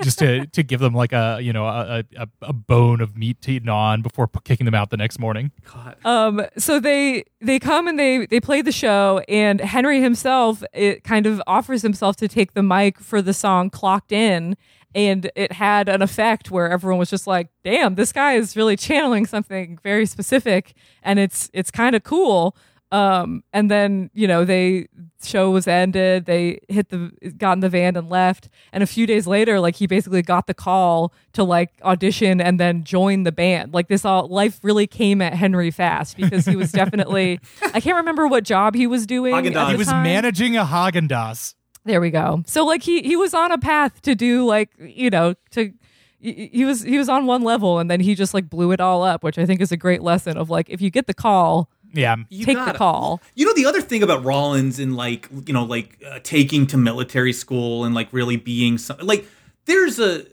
Just to, to give them like a you know a, a a bone of meat to gnaw before kicking them out the next morning. God. Um. So they they come and they they play the show, and Henry himself it kind of offers himself to take the mic for the song "Clocked In," and it had an effect where everyone was just like, "Damn, this guy is really channeling something very specific," and it's it's kind of cool. Um. And then you know they. show was ended, they hit the got in the van and left, and a few days later like he basically got the call to like audition and then join the band. Like this all life really came at Henry fast because he was definitely I can't remember what job he was doing at the time. He was managing a Haagen-Dazs. There we go. So like he he was on a path to do like you know to he was he was on one level, and then he just like blew it all up, which I think is a great lesson of like if you get the call, yeah, you take gotta. the call. You know, the other thing about Rollins and like, you know, like uh, taking to military school and like really being some, like there's a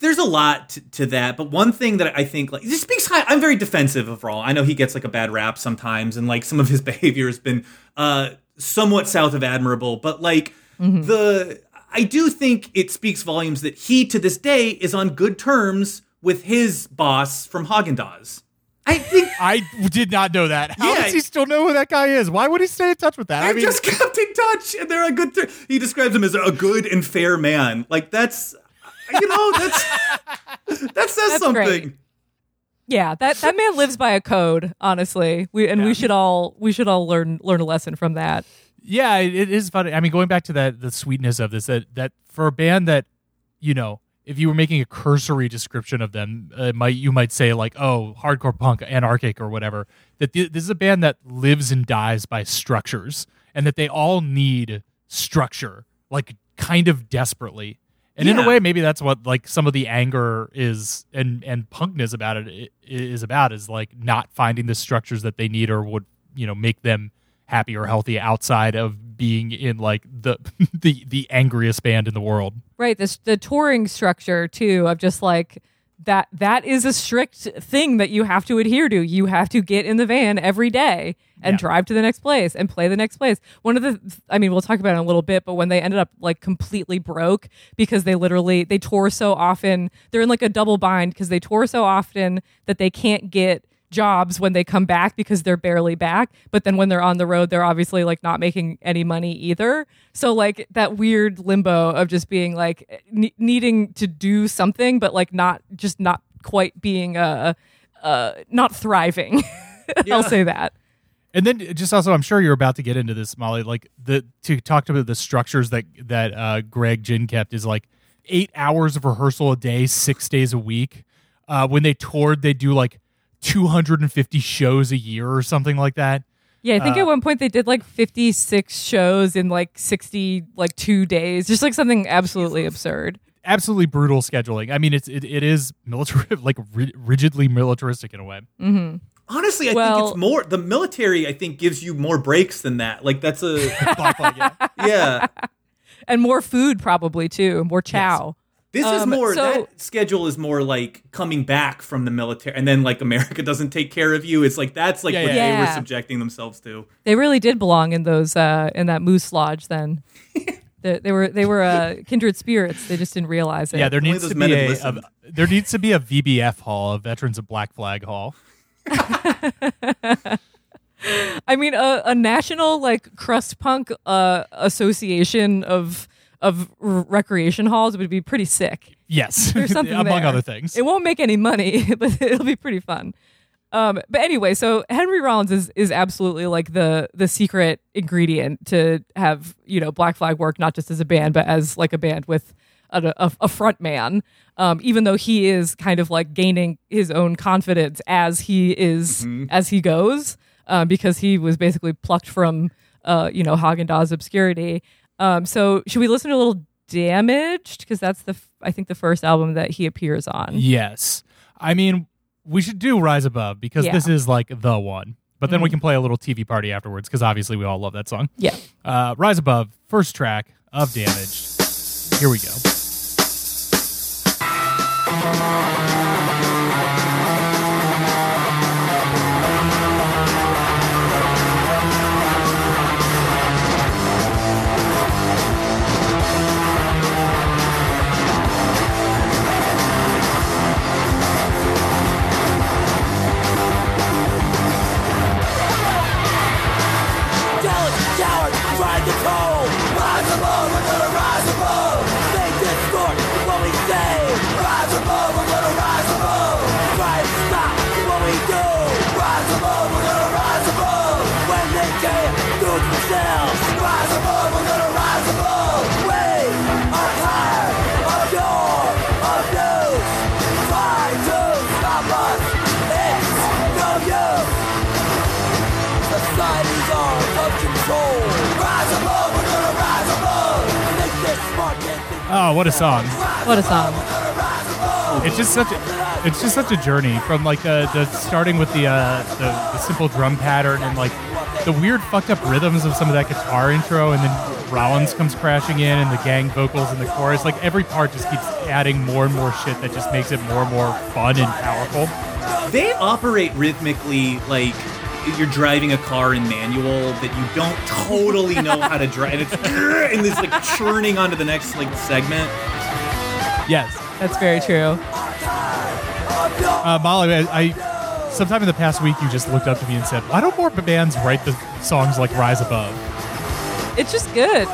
there's a lot to, to that. But one thing that I think like this speaks high. I'm very defensive of Rollins. I know he gets like a bad rap sometimes, and like some of his behavior has been uh, somewhat south of admirable. But like mm-hmm. the I do think it speaks volumes that he to this day is on good terms with his boss from Haagen-Dazs. I think I did not know that. How yeah, does he still know who that guy is? Why would he stay in touch with that? I mean, just kept in touch, and they're a good. Th- he describes him as a good and fair man. Like that's, you know, that's that says that's something. Great. Yeah, that, that man lives by a code. Honestly, we and yeah. we should all we should all learn learn a lesson from that. Yeah, it, it is funny. I mean, going back to that, the sweetness of this, that that for a band that, you know. If you were making a cursory description of them, uh, might you might say like, oh, hardcore punk, anarchic, or whatever. That th- this is a band that lives and dies by structures, and that they all need structure, like kind of desperately. And yeah. in a way, maybe that's what like some of the anger is and and punkness about it is about is like not finding the structures that they need or would you know make them happy or healthy outside of being in like the the the angriest band in the world. Right. This the touring structure too of just like that that is a strict thing that you have to adhere to. You have to get in the van every day and yeah. drive to the next place and play the next place. One of the I mean, we'll talk about it in a little bit, but when they ended up like completely broke because they literally they tour so often, they're in like a double bind because they tour so often that they can't get jobs when they come back because they're barely back, but then when they're on the road they're obviously like not making any money either, so like that weird limbo of just being like ne- needing to do something but like not just not quite being uh uh not thriving. Yeah. I'll say that. And then just also I'm sure you're about to get into this, Molly, like the to talk about the structures that that uh Greg Ginn kept is like eight hours of rehearsal a day, six days a week. Uh when they toured they do like two hundred fifty shows a year or something like that. Yeah, I think uh, at one point they did like fifty-six shows in like sixty like two days. Just like something absolutely absurd. Absolutely brutal scheduling. I mean, it's it, it is military like ri- rigidly militaristic in a way. Mm-hmm. Honestly, I well, think it's more the military I think gives you more breaks than that. Like that's a yeah. yeah. And more food probably too, more chow. Yes. This is um, more, so, that schedule is more like coming back from the military and then like America doesn't take care of you. It's like, that's like yeah, what yeah. they were subjecting themselves to. They really did belong in those, uh, in that moose lodge then. the, they were, they were uh, kindred spirits. They just didn't realize it. Yeah, there needs, to be a, a, there needs to be a V B F hall, a Veterans of Black Flag hall. I mean, a, a national like crust punk uh, association of... of recreation halls would be pretty sick. Yes. There's something among there. Other things. It won't make any money, but it'll be pretty fun. Um, but anyway, so Henry Rollins is is absolutely like the the secret ingredient to have, you know, Black Flag work not just as a band, but as like a band with a, a, a front man, um, even though he is kind of like gaining his own confidence as he is, mm-hmm. as he goes, uh, because he was basically plucked from, uh, you know, Haagen-Dazs obscurity. Um, so should we listen to a little Damaged? Because that's the, f- I think the first album that he appears on. Yes. I mean, we should do Rise Above because yeah. this is like the one. But then mm-hmm. we can play a little T V Party afterwards because obviously we all love that song. Yeah. Uh, Rise Above, first track of Damaged. Here we go. Oh, what a song! What a song! It's just such a, it's just such a journey from like the, the starting with the, uh, the the simple drum pattern and like the weird fucked up rhythms of some of that guitar intro, and then Rollins comes crashing in and the gang vocals and the chorus. Like every part just keeps adding more and more shit that just makes it more and more fun and powerful. They operate rhythmically like you're driving a car in manual that you don't totally know how to drive. And it's and it's like churning onto the next like segment. Yes, that's very true. Uh, Molly, I, I sometime in the past week you just looked up to me and said, "Why don't more bands write the songs like Rise Above?" It's just good.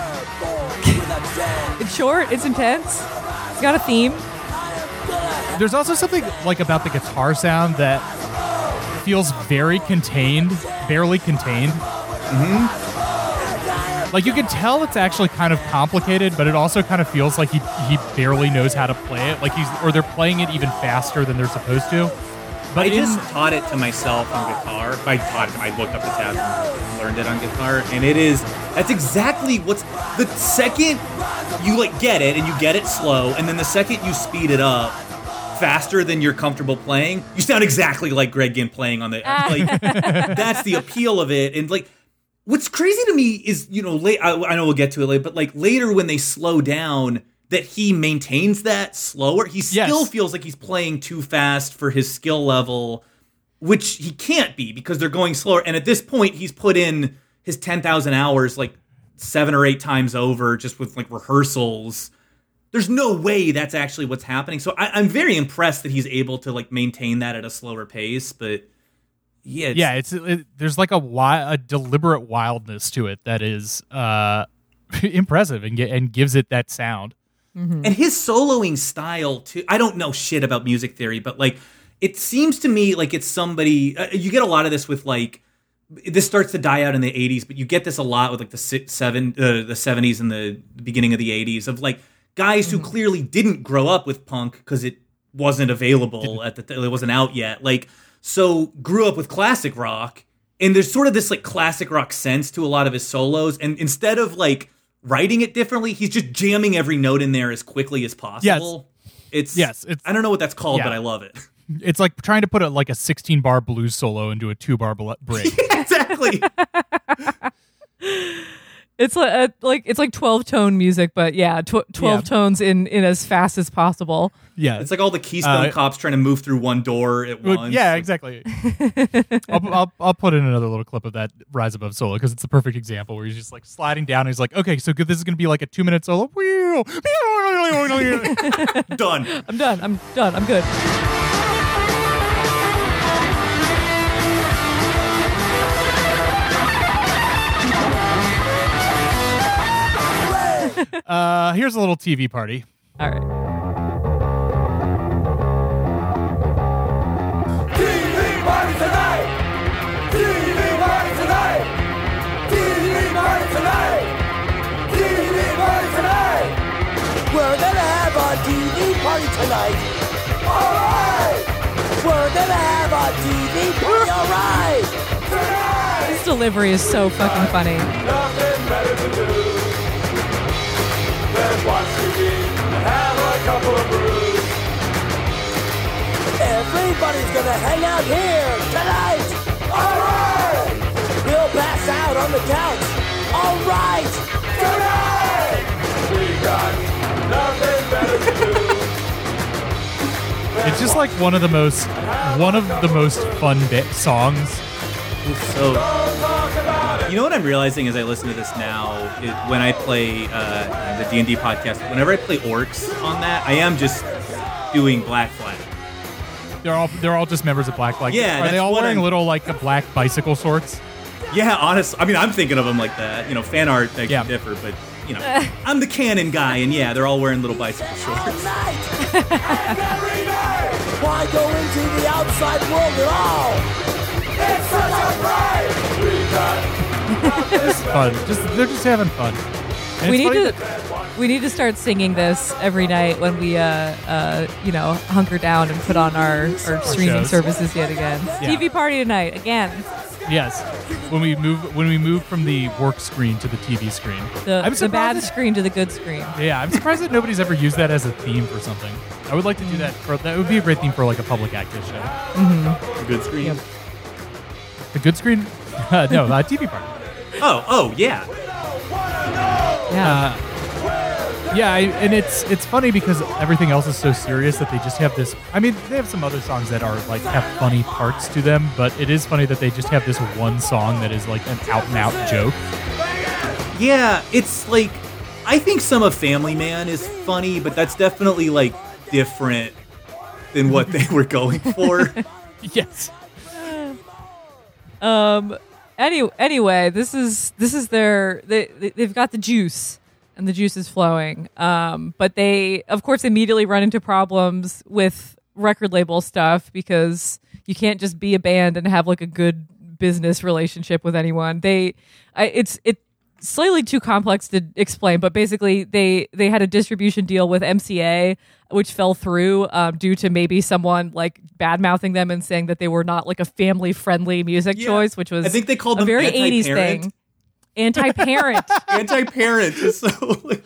It's short. It's intense. It's got a theme. There's also something like about the guitar sound that feels very contained, barely contained. Mm-hmm. Like you can tell it's actually kind of complicated, but it also kind of feels like he he barely knows how to play it. Like he's or they're playing it even faster than they're supposed to. But I just in, taught it to myself on guitar. I taught it. I looked up the tabs and learned it on guitar, and it is that's exactly what's the second you like get it and you get it slow, and then the second you speed it up faster than you're comfortable playing, you sound exactly like Greg Ginn playing on the, like, that's the appeal of it. And like, what's crazy to me is, you know, late, I, I know we'll get to it later, but like later when they slow down, that he maintains that slower, he still yes. feels like he's playing too fast for his skill level, which he can't be because they're going slower. And at this point he's put in his ten thousand hours, like seven or eight times over just with like rehearsals. There's no way that's actually what's happening. So I, I'm very impressed that he's able to like maintain that at a slower pace. But yeah, it's, yeah, it's it, there's like a wi- a deliberate wildness to it that is uh, impressive and and gives it that sound. Mm-hmm. And his soloing style too. I don't know shit about music theory, but like it seems to me like it's somebody. Uh, you get a lot of this with like this starts to die out in the eighties, but you get this a lot with like the six, seven, uh, the seventies and the beginning of the eighties of like. Guys who mm-hmm. clearly didn't grow up with punk because it wasn't available at the th- it wasn't out yet. Like so, grew up with classic rock, and there's sort of this like classic rock sense to a lot of his solos. And instead of like writing it differently, he's just jamming every note in there as quickly as possible. Yes. It's yes, it's, I don't know what that's called, yeah. but I love it. It's like trying to put a, like a sixteen bar blues solo into a two bar bl- break. Yeah, exactly. It's like, uh, like it's like twelve tone music, but yeah, tw- twelve yeah. tones in, in as fast as possible. Yeah, it's like all the Keystone uh, Cops trying to move through one door at well, once. Yeah, exactly. I'll, I'll I'll put in another little clip of that Rise Above solo because it's the perfect example where he's just like sliding down. And he's like, okay, so this is gonna be like a two minute solo. Done. I'm done. I'm done. I'm good. Uh, here's a little T V party. All right. T V party tonight! party tonight. Alright! We're gonna have a D V D, alright! Tonight! This delivery is so fucking funny. Nothing better to do than watch T V and have a couple of brews. Everybody's gonna hang out here tonight! Alright! We'll pass out on the couch. Alright! Tonight! We got nothing better to do. It's just like one of the most, one of the most fun bit songs. It's so. You know what I'm realizing as I listen to this now, is when I play uh, the D and D podcast, whenever I play orcs on that, I am just doing Black Flag. They're all they're all just members of Black Flag. Yeah, are they all wearing I'm... little like the black bicycle shorts? Yeah, honestly, I mean I'm thinking of them like that. You know, fan art that yeah. can differ, but. You know, I'm the cannon guy, and yeah, they're all wearing little bicycle shorts. Why go into the outside world at all? It's such a It's fun. Just they're just having fun. And we need to that- we need to start singing this every night when we uh uh you know hunker down and put on our, our streaming shows. Services yet again. Yeah. T V party tonight again. Yes, when we move when we move from the work screen to the T V screen, the, I'm the bad that, screen to the good screen. Yeah, I'm surprised that nobody's ever used that as a theme for something. I would like to do that. For, that would be a great theme for like a public access show. Mm-hmm. The good screen. Yep. The good screen? Uh, no, uh, T V part. Oh, oh yeah. Yeah. Uh, Yeah, I, and it's it's funny because everything else is so serious that they just have this... I mean, they have some other songs that are like have funny parts to them, but it is funny that they just have this one song that is like an out-and-out joke. Yeah, it's like... I think some of Family Man is funny, but that's definitely like different than what they were going for. Yes. Um. Any, anyway, this is this is their... They, they've got the juice. And the juice is flowing. Um, but they, of course, immediately run into problems with record label stuff because you can't just be a band and have like a good business relationship with anyone. They, I, it's it's slightly too complex to explain, but basically they, they had a distribution deal with M C A, which fell through um, due to maybe someone like bad-mouthing them and saying that they were not like a family-friendly music yeah. choice, which was I think they called a very eighties thing. Anti-parent. Anti-parent is so like...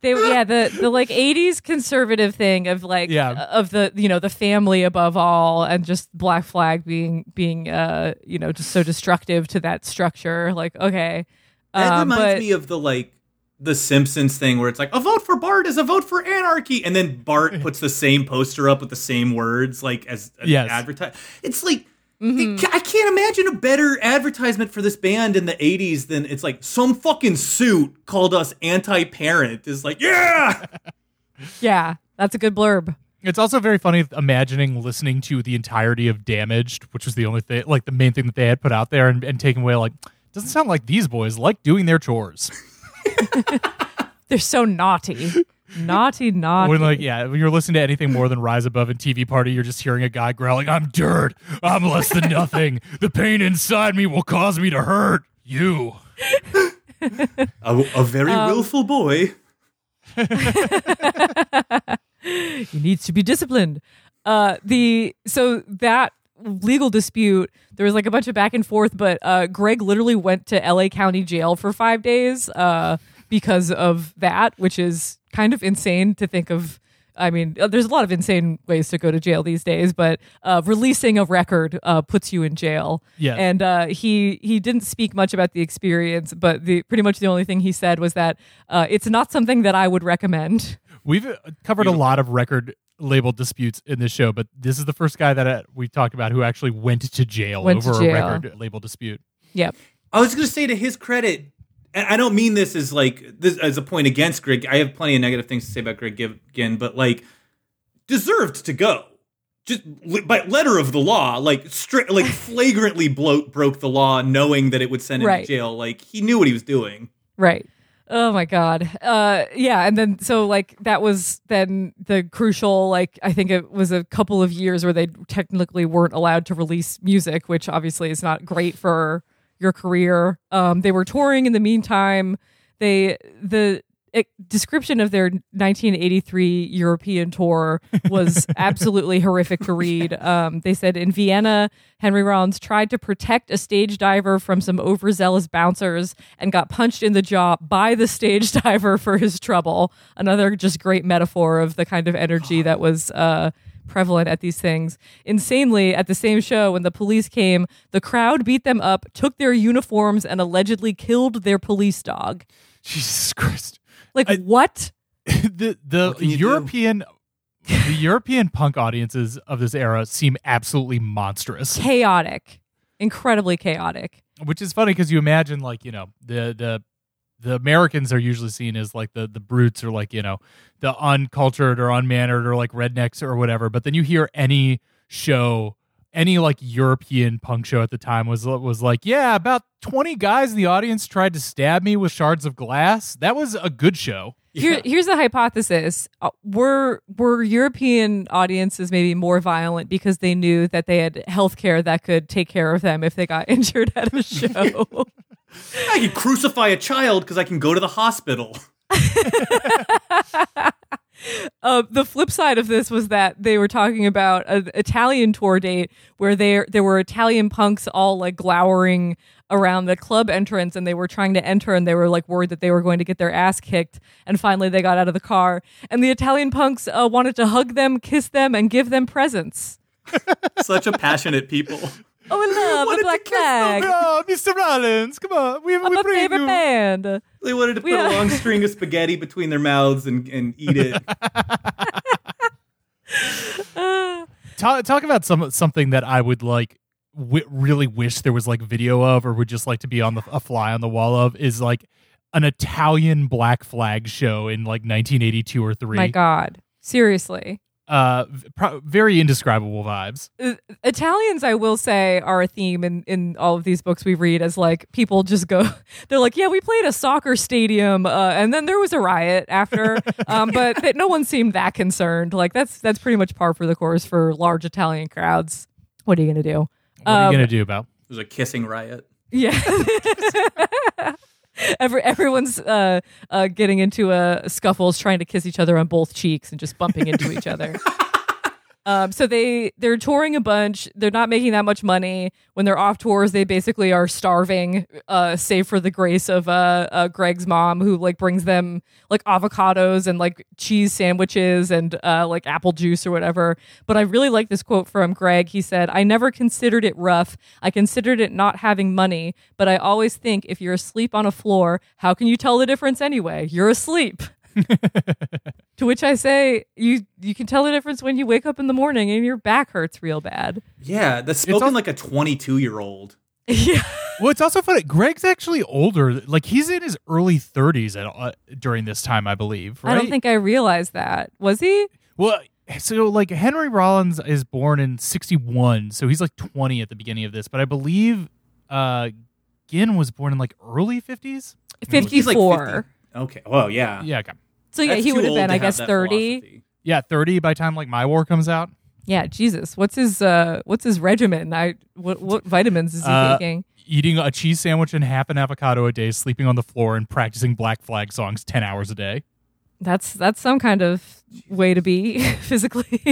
They, yeah, the, the like eighties conservative thing of like yeah. of the you know the family above all, and just Black Flag being being uh you know just so destructive to that structure. Like okay, that um, reminds but, me of the like the Simpsons thing where it's like a vote for Bart is a vote for anarchy, and then Bart puts the same poster up with the same words like as an yes. advertise. It's like. Mm-hmm. I can't imagine a better advertisement for this band in the eighties than it's like some fucking suit called us anti-parent is like, yeah. Yeah, that's a good blurb. It's also very funny imagining listening to the entirety of Damaged, which was the only thing, like the main thing that they had put out there and, and taken away. Like, doesn't sound like these boys like doing their chores. They're so naughty. Naughty, naughty. When like, yeah, when you're listening to anything more than Rise Above and T V Party, you're just hearing a guy growling, "I'm dirt. I'm less than nothing. The pain inside me will cause me to hurt you." a, a very um, willful boy. He needs to be disciplined. Uh, the so that legal dispute. There was like a bunch of back and forth, but uh, Greg literally went to L A County Jail for five days uh, because of that, which is. Kind of insane to think of. I mean, there's a lot of insane ways to go to jail these days, but uh, releasing a record uh, puts you in jail. Yeah. And uh, he he didn't speak much about the experience, but the pretty much the only thing he said was that uh, it's not something that I would recommend. We've covered a lot of record label disputes in this show, but this is the first guy that uh, we talked about who actually went to jail went over to jail. A record label dispute. Yep. I was going to say, to his credit. And I don't mean this as like this as a point against Greg. I have plenty of negative things to say about Greg Ginn, but like deserved to go, just by letter of the law, like stri- like flagrantly bloat broke the law, knowing that it would send him right. to jail. Like he knew what he was doing. Right. Oh my God. Uh, yeah. And then so like that was then the crucial like I think it was a couple of years where they technically weren't allowed to release music, which obviously is not great for. Your career. Um, they were touring in the meantime. They the a description of their nineteen eighty-three European tour was absolutely horrific to read. Um, they said, in Vienna, Henry Rollins tried to protect a stage diver from some overzealous bouncers and got punched in the jaw by the stage diver for his trouble. Another just great metaphor of the kind of energy that was... Uh, prevalent at these things. Insanely, at the same show, when the police came, the crowd beat them up, took their uniforms, and allegedly killed their police dog. Jesus Christ. Like, I, what? The the what European the European punk audiences of this era seem absolutely monstrous. Chaotic. Incredibly chaotic. Which is funny because you imagine, like, you know, the the The Americans are usually seen as like the, the brutes or like, you know, the uncultured or unmannered or like rednecks or whatever. But then you hear any show, any like European punk show at the time was was like, yeah, about twenty guys in the audience tried to stab me with shards of glass. That was a good show. Here, yeah. Here's the hypothesis. Uh, were, were European audiences maybe more violent because they knew that they had healthcare that could take care of them if they got injured at a show? I can crucify a child because I can go to the hospital. uh, the flip side of this was that they were talking about an Italian tour date where there there were Italian punks all like glowering around the club entrance, and they were trying to enter, and they were like worried that they were going to get their ass kicked. And finally, they got out of the car, and the Italian punks uh, wanted to hug them, kiss them, and give them presents. Such a passionate people. Oh, we love the Black Flag. Oh, Mister Rollins, come on. We, I'm we a bring favorite you. Band. They wanted to put we a are... long string of spaghetti between their mouths and, and eat it. uh, talk, talk about some something that I would like w- really wish there was like video of, or would just like to be on the a fly on the wall of, is like an Italian Black Flag show in like nineteen eighty-two or three. My God. Seriously. Uh, pro- very indescribable vibes. Uh, Italians, I will say, are a theme in, in all of these books we read, as like people just go, they're like, yeah, we played a soccer stadium, uh, and then there was a riot after, um, but th- no one seemed that concerned. Like that's that's pretty much par for the course for large Italian crowds. What are you gonna do? What um, are you gonna do about? There's a kissing riot. Yeah. Every, everyone's uh, uh, getting into a scuffles, trying to kiss each other on both cheeks and just bumping into each other. Um, so they, they're touring a bunch. They're not making that much money. When they're off tours, they basically are starving, uh, save for the grace of uh, uh, Greg's mom, who like brings them like avocados and like cheese sandwiches and uh, like apple juice or whatever. But I really like this quote from Greg. He said, "I never considered it rough. I considered it not having money. But I always think if you're asleep on a floor, how can you tell the difference anyway? You're asleep." To which I say, you you can tell the difference when you wake up in the morning and your back hurts real bad. Yeah, that's spoken also, like a twenty-two-year-old. Yeah. Well, it's also funny. Greg's actually older. Like, he's in his early thirties at, uh, during this time, I believe, right? I don't think I realized that. Was he? Well, so, like, Henry Rollins is born in sixty-one, so he's, like, twenty at the beginning of this. But I believe uh, Ginn was born in, like, early fifties? fifty-four. Like fifty. Okay. Well, yeah. Yeah, okay. So yeah, that's he would have been, I guess, thirty. Philosophy. Yeah, thirty by the time like My War comes out. Yeah, Jesus, what's his uh, what's his regimen? I what what vitamins is he uh, taking? Eating a cheese sandwich and half an avocado a day, sleeping on the floor, and practicing Black Flag songs ten hours a day. That's that's some kind of way to be physically.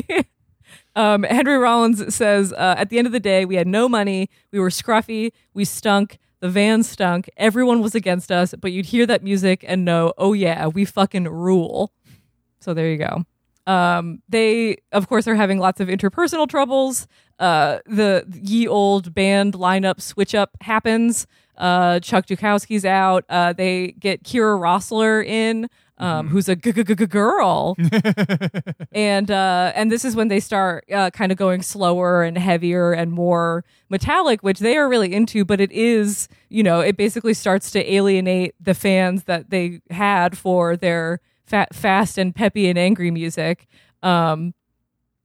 um, Henry Rollins says, uh, at the end of the day, we had no money, we were scruffy, we stunk. The van stunk. Everyone was against us, but you'd hear that music and know, oh yeah, we fucking rule. So there you go. Um, they, of course, are having lots of interpersonal troubles. Uh, the ye old band lineup switch up happens. Uh, Chuck Dukowski's out. Uh, they get Kira Roessler in, um, mm-hmm. who's a g-g-g-girl. and, uh, and this is when they start uh, kind of going slower and heavier and more metallic, which they are really into. But it is, you know, it basically starts to alienate the fans that they had for their fa- fast and peppy and angry music. Um,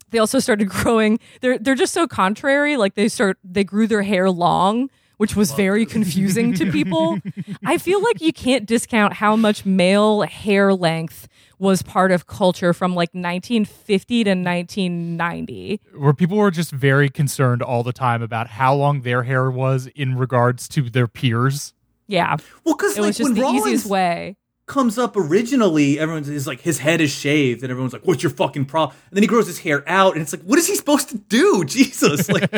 they also started growing. They're, they're just so contrary. Like they start, they grew their hair long, which was very confusing to people. I feel like you can't discount how much male hair length was part of culture from like nineteen fifty to nineteen ninety. Where people were just very concerned all the time about how long their hair was in regards to their peers. Yeah. Well, because like, it was just the Rollins, easiest way. comes up originally, everyone's is like, his head is shaved, and everyone's like, what's your fucking problem? And then he grows his hair out, and it's like, what is he supposed to do? Jesus. Like,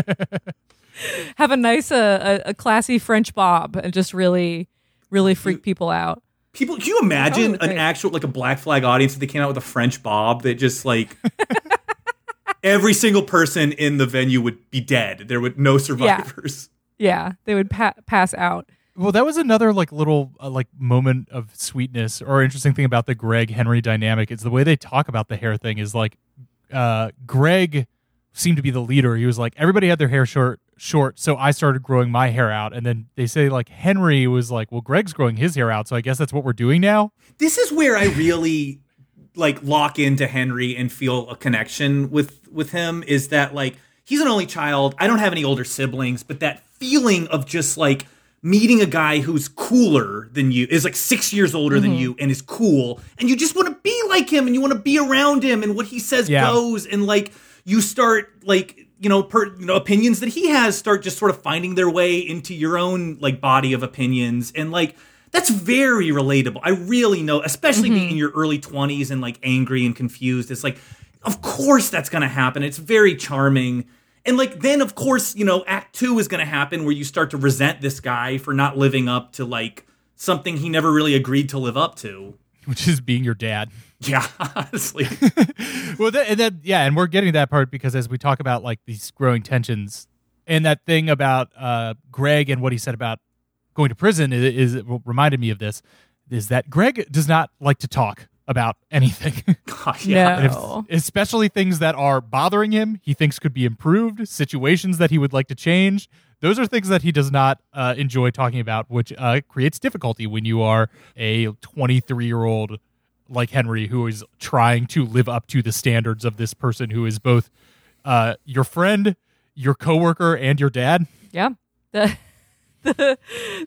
have a nice, uh, a classy French bob, and just really, really freak you, people out. People, can you imagine an great. actual, like a Black Flag audience if they came out with a French bob that just like, every single person in the venue would be dead. There would no survivors. Yeah, yeah they would pa- pass out. Well, that was another like little uh, like moment of sweetness or interesting thing about the Greg Henry dynamic is the way they talk about the hair thing is like uh, Greg seemed to be the leader. He was like, everybody had their hair short, short, so I started growing my hair out. And then they say like Henry was like, well, Greg's growing his hair out, so I guess that's what we're doing now. This is where I really like lock into Henry and feel a connection with with him is that like he's an only child. I don't have any older siblings, but that feeling of just like meeting a guy who's cooler than you, is like six years older mm-hmm. than you and is cool. And you just want to be like him and you want to be around him and what he says yeah. goes. And like, you start like, you know, per, you know, opinions that he has start just sort of finding their way into your own like body of opinions. And like, that's very relatable. I really know, especially being mm-hmm. in your early twenties and like angry and confused. It's like, of course that's going to happen. It's very charming. And, like, then, of course, you know, act two is going to happen where you start to resent this guy for not living up to, like, something he never really agreed to live up to. Which is being your dad. Yeah, honestly. Well, that, and that, yeah, and we're getting to that part because as we talk about, like, these growing tensions and that thing about uh, Greg and what he said about going to prison is, is reminded me of this, is that Greg does not like to talk about anything. God, yeah. No. If, especially things that are bothering him, he thinks could be improved, situations that he would like to change. Those are things that he does not uh, enjoy talking about, which uh, creates difficulty when you are a twenty-three-year-old like Henry who is trying to live up to the standards of this person who is both uh, your friend, your coworker, and your dad. Yeah. The the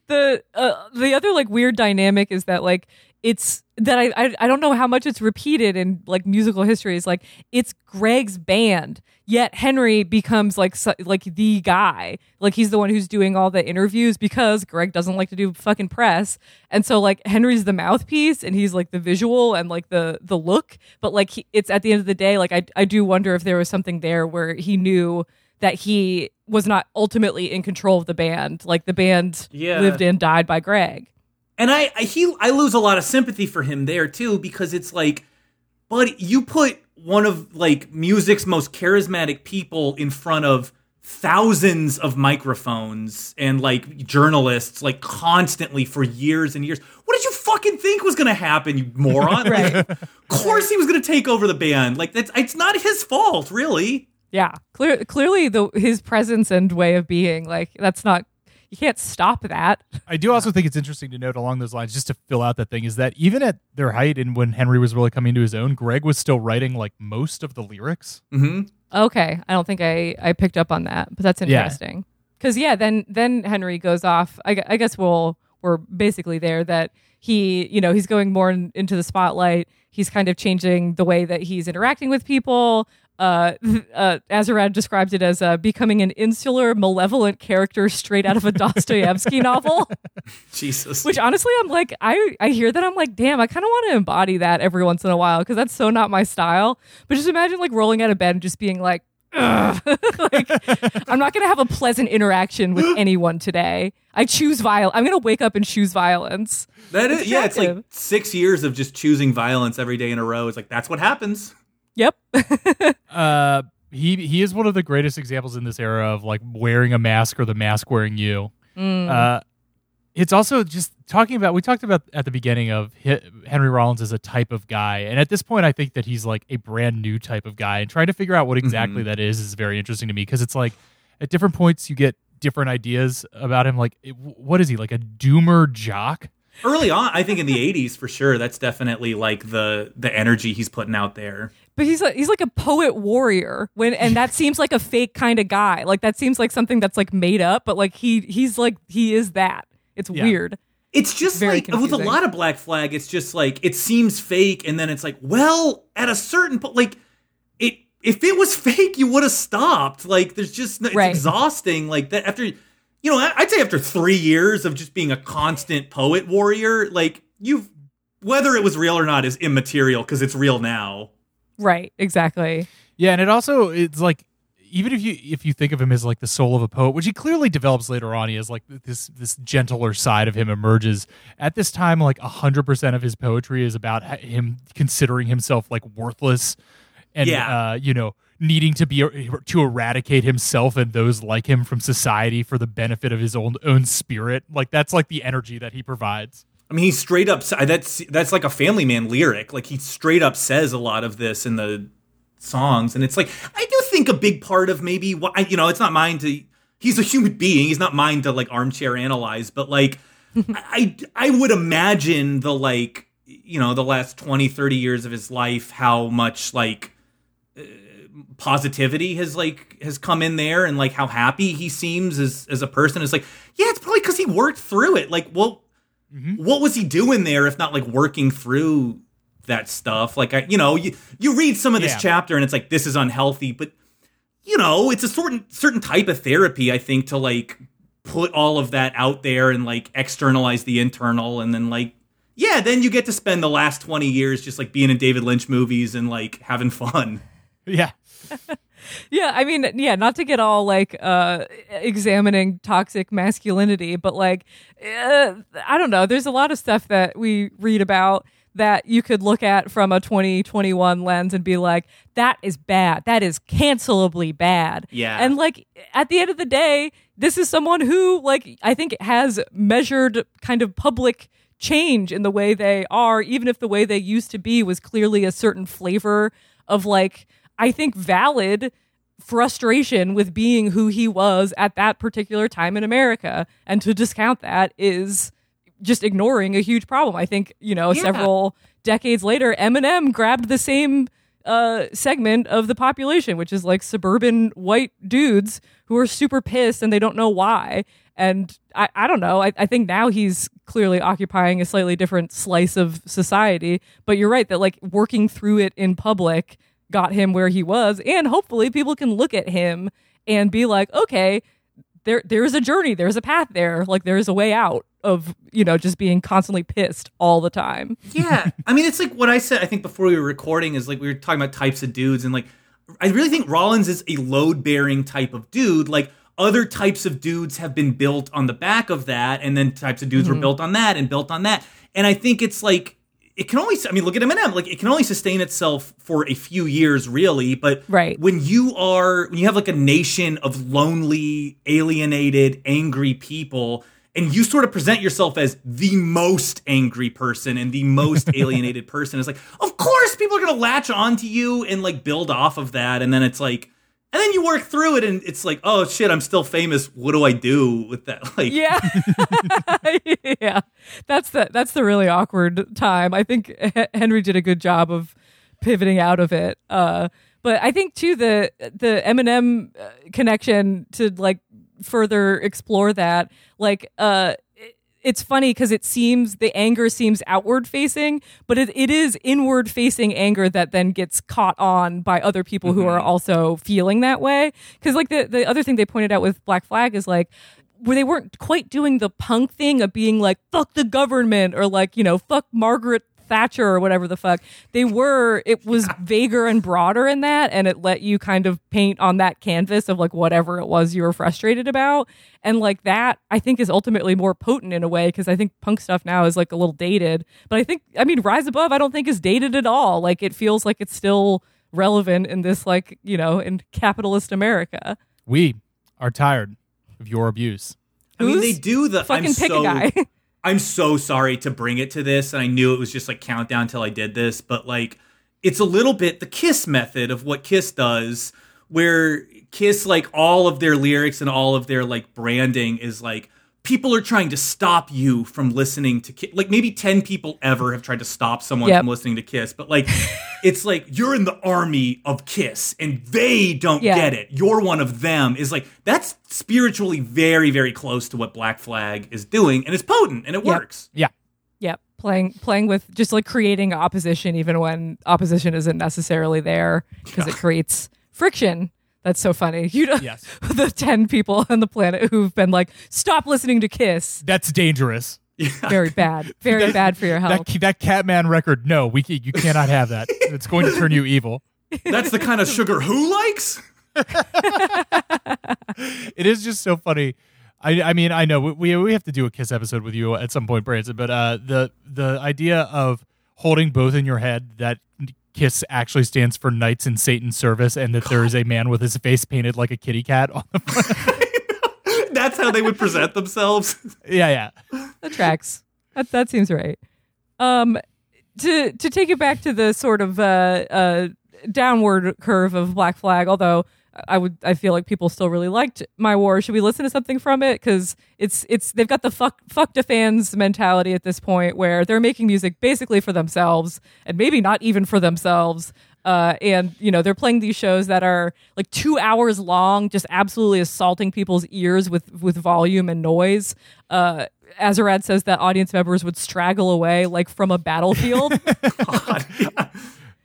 the, uh, the other like weird dynamic is that like it's that I, I I don't know how much it's repeated in like musical history is like it's Greg's band yet Henry becomes like su- like the guy like he's the one who's doing all the interviews because Greg doesn't like to do fucking press and so like Henry's the mouthpiece and he's like the visual and like the the look but like he, it's at the end of the day like I I do wonder if there was something there where he knew that he was not ultimately in control of the band like the band yeah. lived and died by Greg. And I I, he, I lose a lot of sympathy for him there, too, because it's like, buddy, you put one of, like, music's most charismatic people in front of thousands of microphones and, like, journalists, like, constantly for years and years. What did you fucking think was going to happen, you moron? Right. Like, of course he was going to take over the band. Like, that's, it's not his fault, really. Yeah. Clear, clearly, the, his presence and way of being, like, that's not... You can't stop that. I do also think it's interesting to note along those lines, just to fill out that thing, is that even at their height and when Henry was really coming to his own, Greg was still writing like most of the lyrics. Mm-hmm. Okay. I don't think I, I picked up on that, but that's interesting. Because, yeah. yeah, then then Henry goes off. I, I guess we'll, we're basically there that he, you know, he's going more in, into the spotlight. He's kind of changing the way that he's interacting with people. Uh, uh, Azerrad described it as uh, becoming an insular, malevolent character straight out of a Dostoevsky novel. Jesus. Which honestly, I'm like, I, I hear that. I'm like, damn, I kind of want to embody that every once in a while because that's so not my style. But just imagine like rolling out of bed and just being like, ugh. Like, I'm not going to have a pleasant interaction with anyone today. I choose violence. I'm going to wake up and choose violence. That is, yeah, it's like six years of just choosing violence every day in a row. It's like, that's what happens. Yep. uh, he he is one of the greatest examples in this era of like wearing a mask or the mask wearing you. Mm. Uh, it's also just talking about, we talked about at the beginning of Henry Rollins as a type of guy. And at this point, I think that he's like a brand new type of guy. And trying to figure out what exactly mm-hmm. that is is very interesting to me because it's like at different points you get different ideas about him. Like, it, what is he, like a doomer jock? Early on, I think in the eighties for sure, that's definitely like the the energy he's putting out there. But he's like, he's like a poet warrior when and that seems like a fake kind of guy. Like that seems like something that's like made up, but like he he's like he is that. It's yeah. weird. It's just Very like confusing. With a lot of Black Flag, it's just like it seems fake and then it's like, well, at a certain point like it if it was fake, you would have stopped. Like there's just it's right. exhausting like that after you know, I'd say after three years of just being a constant poet warrior, like you've whether it was real or not is immaterial because it's real now. Right, exactly. Yeah, and it also, it's like, even if you if you think of him as like the soul of a poet, which he clearly develops later on, he has like this this gentler side of him emerges. At this time, like one hundred percent of his poetry is about him considering himself like worthless and, yeah. uh, you know, needing to be to eradicate himself and those like him from society for the benefit of his own own spirit. Like that's like the energy that he provides. I mean, he straight up, that's that's like a Family Man lyric. Like he straight up says a lot of this in the songs, and it's like I do think a big part of maybe why, you know, it's not mine to, he's a human being, he's not mine to like armchair analyze, but like I I would imagine the like, you know, the last twenty, thirty years of his life, how much like uh, positivity has like has come in there, and like how happy he seems as as a person. It's like, yeah, it's probably because he worked through it. Like, well, mm-hmm. what was he doing there if not like working through that stuff? Like, I, you know, you, you read some of this yeah. chapter and it's like, this is unhealthy, but you know, it's a certain, certain type of therapy, I think, to like put all of that out there and like externalize the internal. And then like, yeah, then you get to spend the last twenty years just like being in David Lynch movies and like having fun. Yeah. Yeah. I mean, yeah, not to get all like uh, examining toxic masculinity, but like, uh, I don't know. There's a lot of stuff that we read about that you could look at from a twenty twenty-one lens and be like, that is bad. That is cancelably bad. Yeah. And like at the end of the day, this is someone who like I think has measured kind of public change in the way they are, even if the way they used to be was clearly a certain flavor of like, I think, valid frustration with being who he was at that particular time in America. And to discount that is just ignoring a huge problem. I think, you know, yeah. several decades later, Eminem grabbed the same uh, segment of the population, which is like suburban white dudes who are super pissed and they don't know why. And I, I don't know. I, I think now he's clearly occupying a slightly different slice of society. But you're right that like working through it in public got him where he was. And hopefully people can look at him and be like, okay, there there's a journey. There's a path there. Like there's a way out of, you know, just being constantly pissed all the time. Yeah. I mean, it's like what I said, I think before we were recording, is like we were talking about types of dudes, and like I really think Rollins is a load-bearing type of dude. Like other types of dudes have been built on the back of that, and then types of dudes mm-hmm. were built on that and built on that. And I think it's like it can only, I mean, look at Eminem, like it can only sustain itself for a few years really, but right. when you are, when you have like a nation of lonely, alienated, angry people, and you sort of present yourself as the most angry person and the most alienated person, it's like, of course, people are going to latch onto you and like build off of that. And then it's like, and then you work through it and it's like, oh shit, I'm still famous. What do I do with that? Like, yeah. yeah. That's the, that's the really awkward time. I think Henry did a good job of pivoting out of it. Uh, but I think too, the, the Eminem connection to like, further explore that, like uh it's funny because it seems the anger seems outward facing, but it, it is inward facing anger that then gets caught on by other people mm-hmm. who are also feeling that way, because like the the other thing they pointed out with Black Flag is like where they weren't quite doing the punk thing of being like fuck the government or like, you know, fuck Margaret Thatcher or whatever the fuck they were. It was vaguer and broader in that, and it let you kind of paint on that canvas of like whatever it was you were frustrated about. And like that I think is ultimately more potent in a way, because I think punk stuff now is like a little dated, but I think, I mean, Rise Above I don't think is dated at all. Like it feels like it's still relevant in this, like, you know, in capitalist America. We are tired of your abuse. I Who's mean they do the fucking I'm pick so- a guy. I'm so sorry to bring it to this, and I knew it was just like countdown till I did this, but like it's a little bit the Kiss method of what Kiss does, where Kiss, like all of their lyrics and all of their like branding is like people are trying to stop you from listening to Kiss. Like maybe ten people ever have tried to stop someone yep. from listening to Kiss, but like it's like you're in the army of Kiss and they don't yeah. get it. You're one of them is like, that's spiritually very, very close to what Black Flag is doing, and it's potent and it yep. works. Yeah. Yeah. Playing, playing with just like creating opposition, even when opposition isn't necessarily there, because it creates friction. That's so funny. You know, yes. the ten people on the planet who've been like, stop listening to Kiss. That's dangerous. Very bad. Very that, bad for your health. That, that Catman record, no, we you cannot have that. It's going to turn you evil. That's the kind of sugar who likes? It is just so funny. I, I mean, I know we we have to do a Kiss episode with you at some point, Branson, but uh, the the idea of holding both in your head that Kiss actually stands for Knights in Satan's Service and that God. There is a man with his face painted like a kitty cat on the front. That's how they would present themselves. Yeah, yeah. That tracks. That, that seems right. Um, to to take it back to the sort of uh, uh, downward curve of Black Flag, although I would I feel like people still really liked My War. Should we listen to something from it? Because it's it's they've got the fuck fuck to fans mentality at this point, where they're making music basically for themselves, and maybe not even for themselves. Uh, and, you know, they're playing these shows that are like two hours long, just absolutely assaulting people's ears with, with volume and noise. Uh, Azerrad says that audience members would straggle away like from a battlefield. God.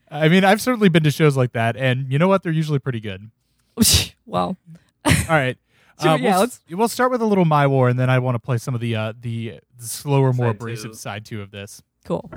I mean, I've certainly been to shows like that. And you know what? They're usually pretty good. Well. All right. Uh, yeah, we'll, let's... we'll start with a little My War, and then I want to play some of the, uh, the, the slower, more side abrasive two. side two of this. Cool.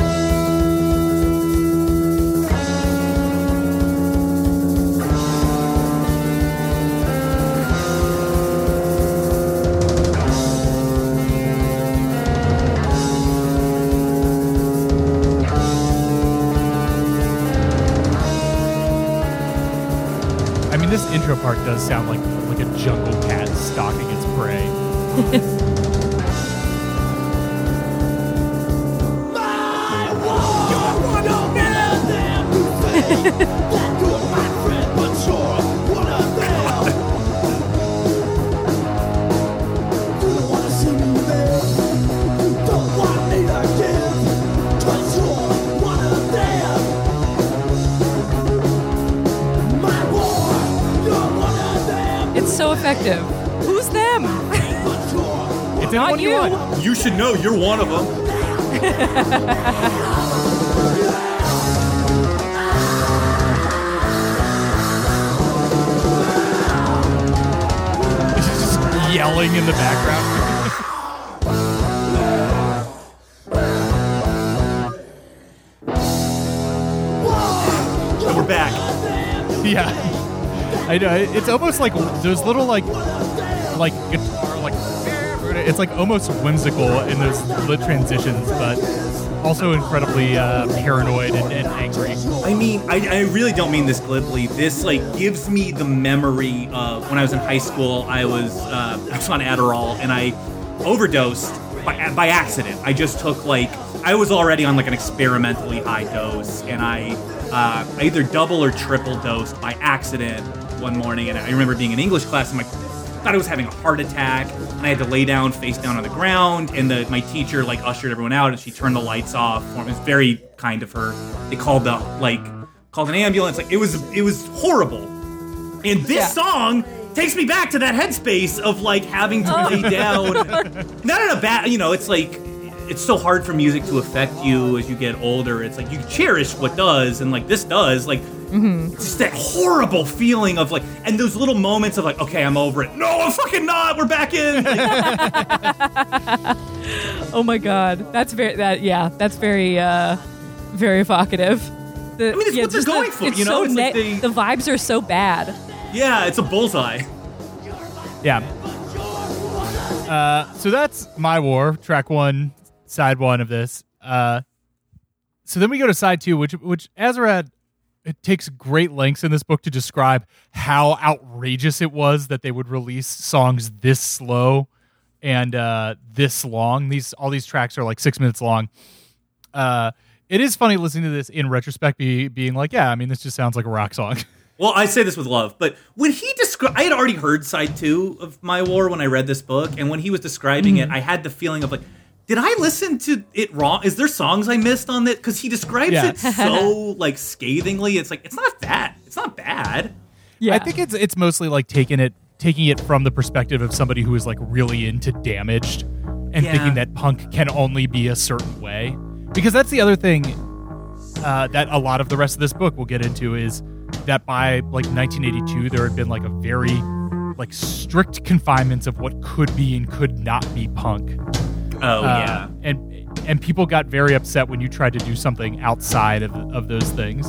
This intro part does sound like like a jungle cat stalking its prey. My war, you're one of them who failed. That you're my friend, but you're one of them. You don't want to see me there. You don't want me to give, but you're one of them. So effective. Who's them? It's not you. you. You should know you're one of them. It's just yelling in the background. And we're back. Yeah. I know, it's almost like those little like like guitar like it's like almost whimsical in those lit transitions, but also incredibly uh, paranoid and, and angry. I mean, I, I really don't mean this glibly. This like gives me the memory of when I was in high school. I was uh, I was on Adderall and I overdosed by, by accident. I just took like I was already on like an experimentally high dose, and I uh, I either double or triple dosed by accident one morning, and I remember being in English class, and I thought I was having a heart attack, and I had to lay down, face down on the ground, and the, my teacher, like, ushered everyone out, and she turned the lights off. It was very kind of her. They called the, like, called an ambulance. Like, it was, it was horrible. And this yeah. song takes me back to that headspace of, like, having to oh. lay down. Not in a bad, you know, it's like, it's so hard for music to affect you as you get older. It's like, you cherish what does, and, like, this does, like, mm-hmm. It's just that horrible feeling of like, and those little moments of like, okay, I'm over it. No, I'm fucking not. We're back in. Like, oh my god, that's very that yeah, that's very uh, very evocative. The, I mean, it's yeah, what they're going the, for. It's you know, so it's like ne- they, the vibes are so bad. Yeah, it's a bullseye. Yeah. Uh, so that's My War, track one, side one of this. Uh, so then we go to side two, which which Azerrad. It takes great lengths in this book to describe how outrageous it was that they would release songs this slow and uh, this long. These all these tracks are like six minutes long. Uh, it is funny listening to this in retrospect, be, being like, yeah, I mean, this just sounds like a rock song. Well, I say this with love, but when he described, I had already heard side two of My War when I read this book, and when he was describing mm-hmm. it, I had the feeling of like, did I listen to it wrong? Is there songs I missed on that? Because he describes yeah. it so like scathingly. It's like it's not that. It's not bad. Yeah, I think it's it's mostly like taking it taking it from the perspective of somebody who is like really into Damaged and yeah. thinking that punk can only be a certain way. Because that's the other thing uh, that a lot of the rest of this book we'll get into is that by like nineteen eighty-two there had been like a very like strict confinements of what could be and could not be punk. Oh, uh, yeah. And and people got very upset when you tried to do something outside of, of those things.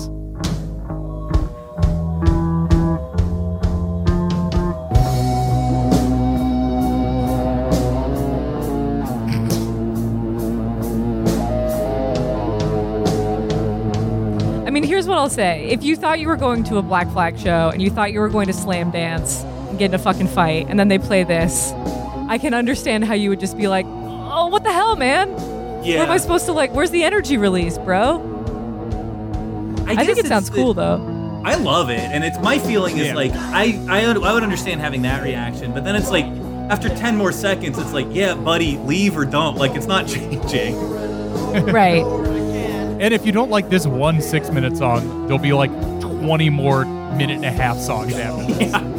I mean, here's what I'll say. If you thought you were going to a Black Flag show and you thought you were going to slam dance and get in a fucking fight and then they play this, I can understand how you would just be like, oh, what the hell, man? Yeah. What am I supposed to, like, where's the energy release, bro? I, I think it sounds the, cool, though. I love it. And it's my feeling is, yeah. like, I, I, I would understand having that reaction. But then it's like, after ten more seconds, it's like, yeah, buddy, leave or don't. Like, it's not changing. Right. And if you don't like this one six-minute song, there'll be like twenty more minute-and-a-half songs after this. Yeah.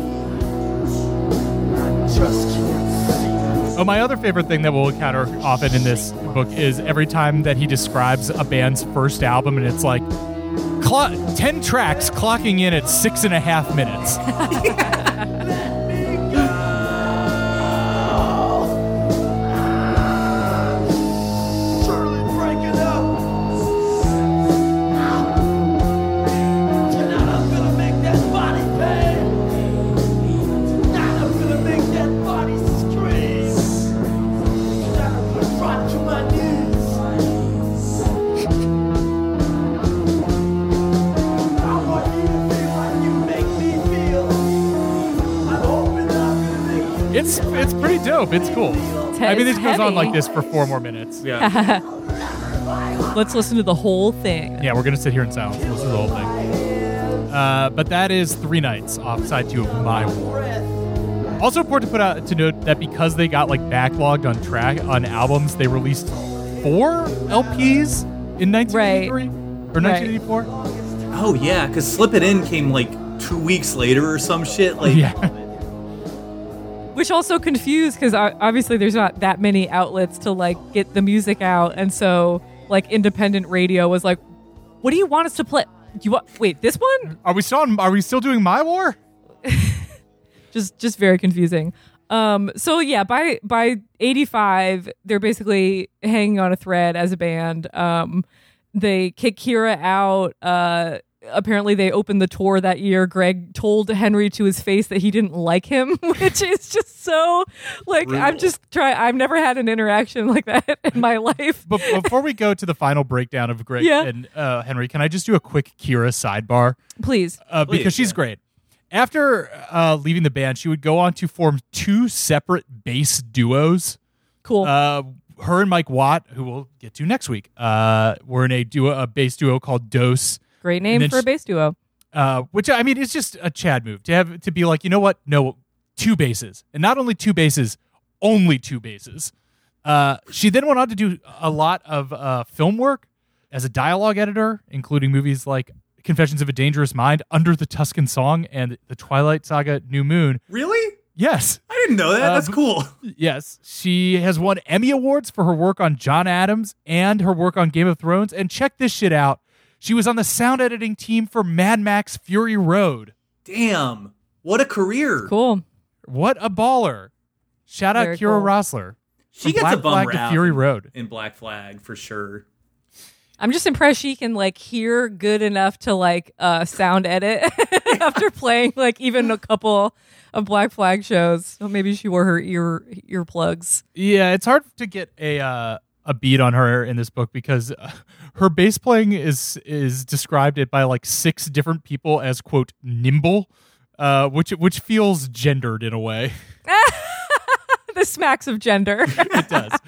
Oh, my other favorite thing that we'll encounter often in this book is every time that he describes a band's first album, and it's like clock, ten tracks clocking in at six and a half minutes. It's it's pretty dope. It's cool. It's, I mean, this goes on like this for four more minutes. Yeah. Let's listen to the whole thing. Yeah, we're going to sit here in silence and listen to the whole thing. Uh, but that is three nights off side two of My War. Also important to put out to note that because they got like backlogged on track on albums, they released four L Ps in nineteen eighty-three right. or nineteen eighty-four. Right. Oh, yeah, because Slip It In came like two weeks later or some shit. Like, yeah. Which also confused because obviously there's not that many outlets to like get the music out, and so like independent radio was like, "What do you want us to play? Do you want wait this one? Are we still on, are we still doing My War?" just just very confusing. Um, so yeah, by by eighty-five, they're basically hanging on a thread as a band. Um, they kick Kira out. Uh, Apparently they opened the tour that year. Greg told Henry to his face that he didn't like him, which is just so like brutal. I'm just try. I've never had an interaction like that in my life. But before we go to the final breakdown of Greg yeah. and uh, Henry, can I just do a quick Kira sidebar, please? Uh, please because she's yeah. great. After uh, leaving the band, she would go on to form two separate bass duos. Cool. Uh, her and Mike Watt, who we'll get to next week, uh, were in a duo, a bass duo called Dose. Great name for she, a bass duo. Uh, which, I mean, it's just a Chad move to have to be like, you know what? No, two basses. And not only two basses, only two basses. Uh, she then went on to do a lot of uh, film work as a dialogue editor, including movies like Confessions of a Dangerous Mind, Under the Tuscan Song, and The Twilight Saga New Moon. Really? Yes. I didn't know that. Uh, That's cool. Yes. She has won Emmy Awards for her work on John Adams and her work on Game of Thrones. And check this shit out. She was on the sound editing team for Mad Max Fury Road. Damn. What a career. Cool. What a baller. Shout Very out Kira cool. Roessler. She gets Black a bum rap Fury Road. In Black Flag for sure. I'm just impressed she can like hear good enough to like uh, sound edit after playing like even a couple of Black Flag shows. So maybe she wore her ear earplugs. Yeah, it's hard to get a... Uh, a beat on her in this book because uh, her bass playing is is described it by like six different people as quote nimble, uh, which which feels gendered in a way. The smacks of gender. It does.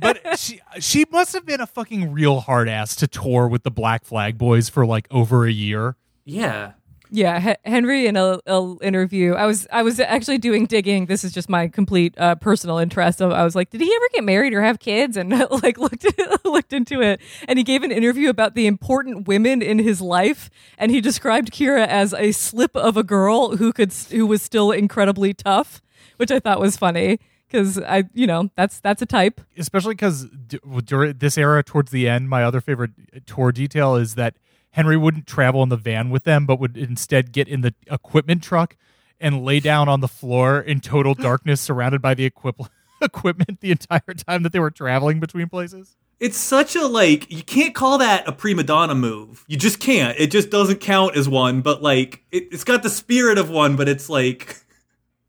But she she must have been a fucking real hard ass to tour with the Black Flag Boys for like over a year. Yeah. Yeah, H- Henry in a, a interview. I was I was actually doing digging. This is just my complete uh, personal interest. I was like, did he ever get married or have kids? And like looked looked into it. And he gave an interview about the important women in his life. And he described Kira as a slip of a girl who could who was still incredibly tough, which I thought was funny because I you know that's that's a type. Especially because d- during this era, towards the end, my other favorite tour detail is that Henry wouldn't travel in the van with them, but would instead get in the equipment truck and lay down on the floor in total darkness surrounded by the equip- equipment the entire time that they were traveling between places. It's such a, like, you can't call that a prima donna move. You just can't. It just doesn't count as one, but, like, it, it's got the spirit of one, but it's, like,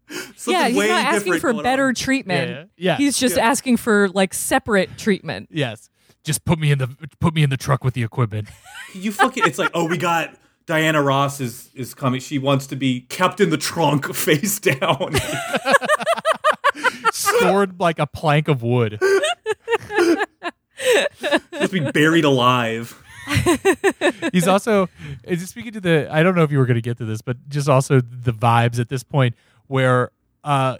something yeah, he's way not asking for better on. treatment. Yeah, yeah. yeah. He's just yeah. asking for, like, separate treatment. Yes. Just put me in the put me in the truck with the equipment. You fucking, it's like, oh, we got... Diana Ross is, is coming. She wants to be kept in the trunk face down. Stored like a plank of wood. Just be buried alive. He's also, just speaking to the, I don't know if you were going to get to this, but just also the vibes at this point where uh,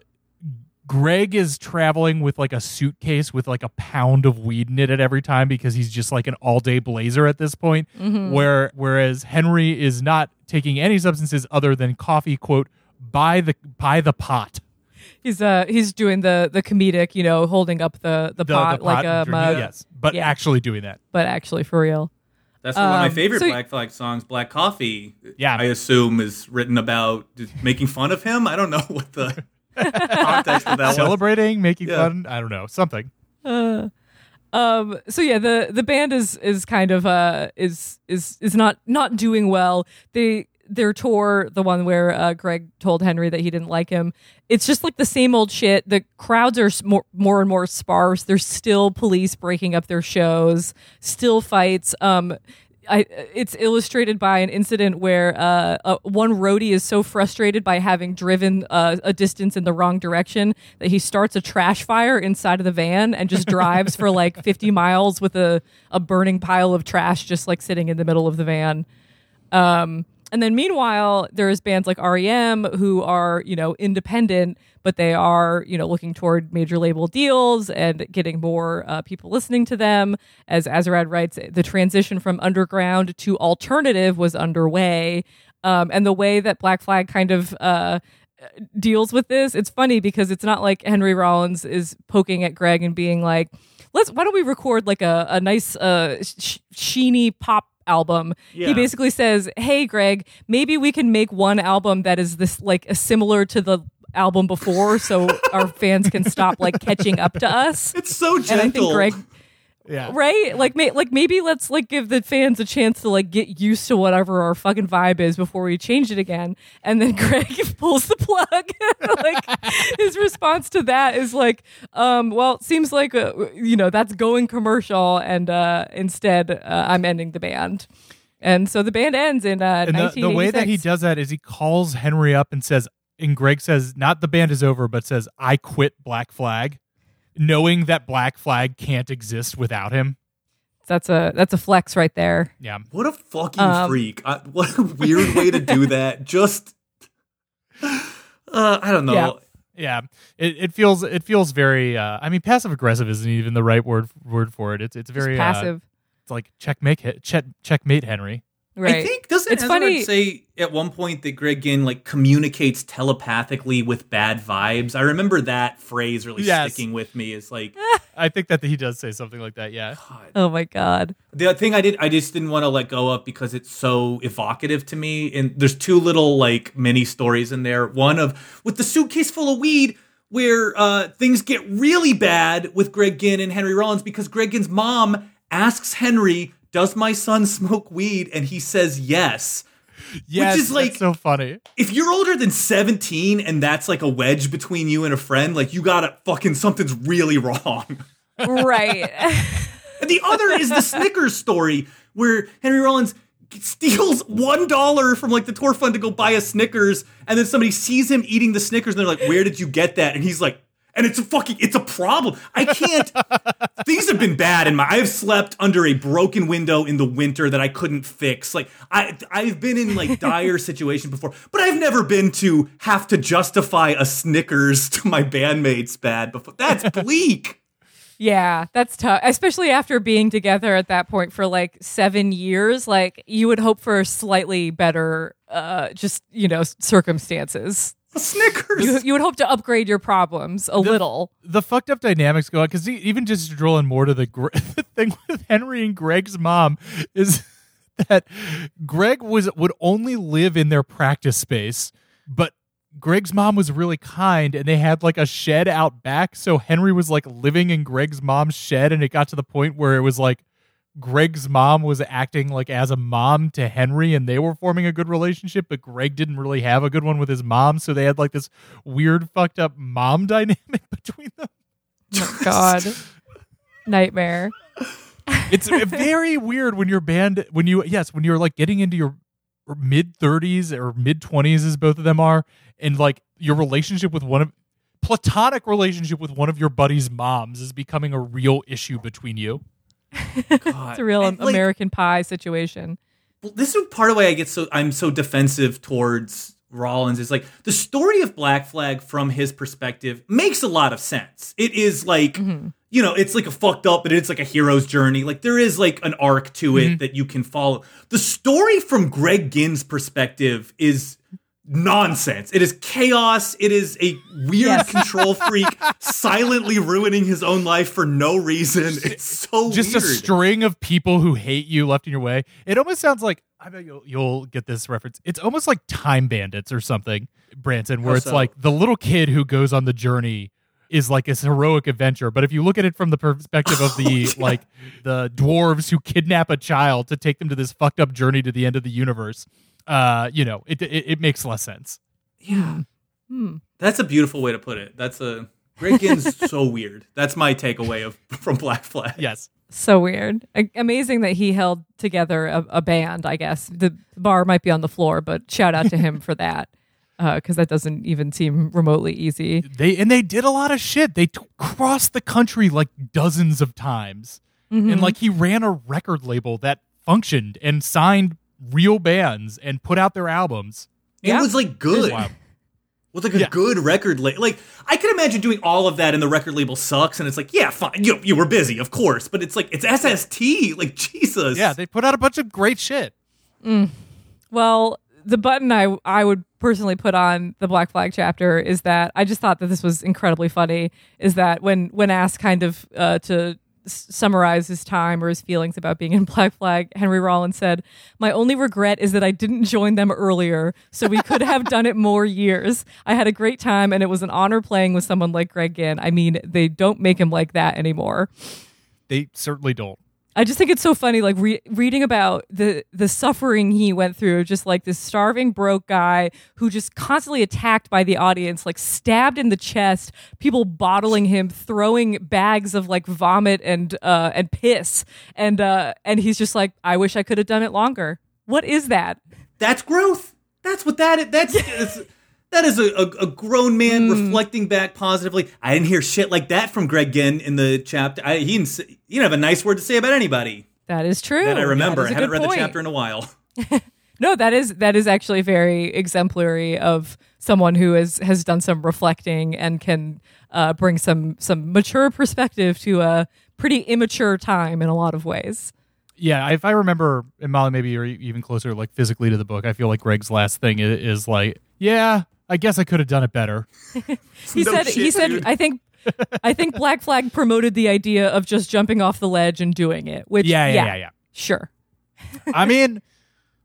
Greg is traveling with like a suitcase with like a pound of weed in it at every time because he's just like an all-day blazer at this point, mm-hmm. where whereas Henry is not taking any substances other than coffee, quote, by the by the pot. He's uh he's doing the the comedic, you know, holding up the, the, the, pot, the pot like a drinking, mug. Yes, but yeah. actually doing that. But actually for real. That's um, one of my favorite so Black Flag songs, Black Coffee, yeah. I assume is written about making fun of him. I don't know what the... context of that celebrating, one. making yeah. fun, I don't know, something. Uh, um. So yeah, the, the band is is kind of uh is is is not not doing well. They their tour, the one where uh, Greg told Henry that he didn't like him. It's just like the same old shit. The crowds are more more and more sparse. There's still police breaking up their shows. Still fights. Um. I, it's illustrated by an incident where uh, uh, one roadie is so frustrated by having driven uh, a distance in the wrong direction that he starts a trash fire inside of the van and just drives for like fifty miles with a, a burning pile of trash just like sitting in the middle of the van. Um, and then meanwhile, there's bands like R E M who are, you know, independent, but they are, you know, looking toward major label deals and getting more uh, people listening to them. As Azerrad writes, the transition from underground to alternative was underway. Um, and the way that Black Flag kind of uh, deals with this, it's funny because it's not like Henry Rollins is poking at Greg and being like, let's, why don't we record like a, a nice uh, sh- sheeny pop album. Yeah. He basically says, hey, Greg, maybe we can make one album that is this like similar to the album before so our fans can stop like catching up to us. It's so gentle. And I think Greg, yeah. right? Like, may, like maybe let's like give the fans a chance to like get used to whatever our fucking vibe is before we change it again. And then Greg pulls the plug. Like his response to that is like, um, well, it seems like, uh, you know, that's going commercial. And uh, instead uh, I'm ending the band. And so the band ends in uh, and the, the way that he does that is he calls Henry up and says, and Greg says, not the band is over, but says, I quit Black Flag, knowing that Black Flag can't exist without him. That's a that's a flex right there. Yeah. What a fucking um, freak. I, what a weird way to do that. Just, uh, I don't know. Yeah. yeah. It, it feels it feels very, uh, I mean, passive aggressive isn't even the right word word for it. It's it's very just passive. Uh, it's like checkmate, check, checkmate Henry. Right. I think, doesn't it's Azerrad funny. say at one point that Greg Ginn like communicates telepathically with bad vibes? I remember that phrase really yes. sticking with me. It's like I think that he does say something like that, yeah. God. Oh my God. The thing I did I just didn't want to let go of because it's so evocative to me. And there's two little like mini stories in there. One of with the suitcase full of weed where uh, things get really bad with Greg Ginn and Henry Rollins because Greg Ginn's mom asks Henry, does my son smoke weed? And he says yes. Yes, which is like so funny. If you're older than seventeen and that's like a wedge between you and a friend, like you gotta fucking something's really wrong. Right. And the other is the Snickers story where Henry Rollins steals one dollar from like the tour fund to go buy a Snickers, and then somebody sees him eating the Snickers and they're like, where did you get that? And he's like, and it's a fucking, it's a problem. I can't, things have been bad in my, I've slept under a broken window in the winter that I couldn't fix. Like, I, I've been in, like, dire situations before, but I've never been to have to justify a Snickers to my bandmates bad before. That's bleak. Yeah, that's tough, especially after being together at that point for, like, seven years. Like, you would hope for slightly better, uh, just, you know, circumstances. Snickers. You, you would hope to upgrade your problems a the, little. The fucked up dynamics go on because even just drilling more to the, the thing with Henry and Greg's mom is that Greg was would only live in their practice space, but Greg's mom was really kind, and they had like a shed out back. So Henry was like living in Greg's mom's shed, and it got to the point where it was like Greg's mom was acting like as a mom to Henry, and they were forming a good relationship, but Greg didn't really have a good one with his mom. So they had like this weird fucked up mom dynamic between them. Oh, God. Nightmare. It's very weird when your band, when you, yes, when you're like getting into your mid thirties or mid twenties as both of them are, and like your relationship with one of, platonic relationship with one of your buddy's moms is becoming a real issue between you. It's a real and, American like, Pie situation. Well, this is part of why I get so I'm so defensive towards Rollins. Is like the story of Black Flag from his perspective makes a lot of sense. It is like mm-hmm. you know, it's like a fucked up, but it's like a hero's journey. Like there is like an arc to it mm-hmm. that you can follow. The story from Greg Ginn's perspective is nonsense. It is chaos. It is a weird yes. control freak silently ruining his own life for no reason. It's so just weird. Just a string of people who hate you left in your way. It almost sounds like, I bet you'll, you'll get this reference. It's almost like Time Bandits or something, Branson, where How it's so? Like the little kid who goes on the journey is like this heroic adventure. But if you look at it from the perspective of the, oh, yeah. like the dwarves who kidnap a child to take them to this fucked up journey to the end of the universe, Uh, you know, it, it it makes less sense. Yeah, hmm. That's a beautiful way to put it. That's a Greg Ginn's so weird. That's my takeaway of from Black Flag. Yes, so weird. A- amazing that he held together a, a band. I guess the bar might be on the floor, but shout out to him for that because uh, that doesn't even seem remotely easy. They and they did a lot of shit. They t- crossed the country like dozens of times, mm-hmm. and like he ran a record label that functioned and signed real bands and put out their albums. It yeah. was like good. It was like a yeah. good record label. Like I could imagine doing all of that and the record label sucks and it's like, yeah, fine. You, you were busy, of course, but it's like it's S S T. Like Jesus. Yeah, they put out a bunch of great shit. Mm. Well, the button I I would personally put on the Black Flag chapter is that I just thought that this was incredibly funny. Is that when when asked kind of uh, to summarize his time or his feelings about being in Black Flag, Henry Rollins said, "My only regret is that I didn't join them earlier, so we could have done it more years. I had a great time, and it was an honor playing with someone like Greg Ginn. I mean, they don't make him like that anymore." They certainly don't. I just think it's so funny, like re- reading about the the suffering he went through, just like this starving, broke guy who just constantly attacked by the audience, like stabbed in the chest, people bottling him, throwing bags of like vomit and uh, and piss, and uh, and he's just like, I wish I could have done it longer. What is that? That's growth. That's what that is. That's. That's that is a, a, a grown man mm. reflecting back positively. I didn't hear shit like that from Greg Ginn in the chapter. I, he, didn't, he didn't have a nice word to say about anybody. That is true. That I remember. That I haven't read point. the chapter in a while. No, that is that is actually very exemplary of someone who is, has done some reflecting and can uh, bring some, some mature perspective to a pretty immature time in a lot of ways. Yeah, if I remember, and Molly, maybe you're even closer like physically to the book, I feel like Greg's last thing is, is like, yeah, I guess I could have done it better. he no said. Shit, he said. Dude. I think. I think Black Flag promoted the idea of just jumping off the ledge and doing it. Which yeah, yeah, yeah, yeah. yeah. Sure. I mean,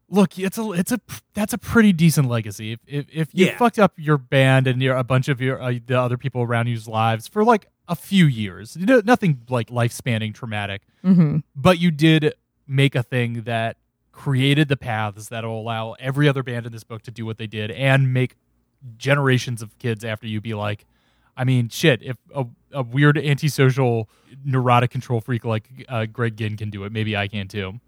look, it's a, it's a, that's a pretty decent legacy. If if, if you yeah. fucked up your band and you're a bunch of your uh, the other people around you's lives for like a few years, you know, nothing like life spanning traumatic, mm-hmm. but you did make a thing that created the paths that will allow every other band in this book to do what they did and make generations of kids after you be like, I mean, shit, if a, a weird antisocial neurotic control freak like uh, Greg Ginn can do it, maybe I can too.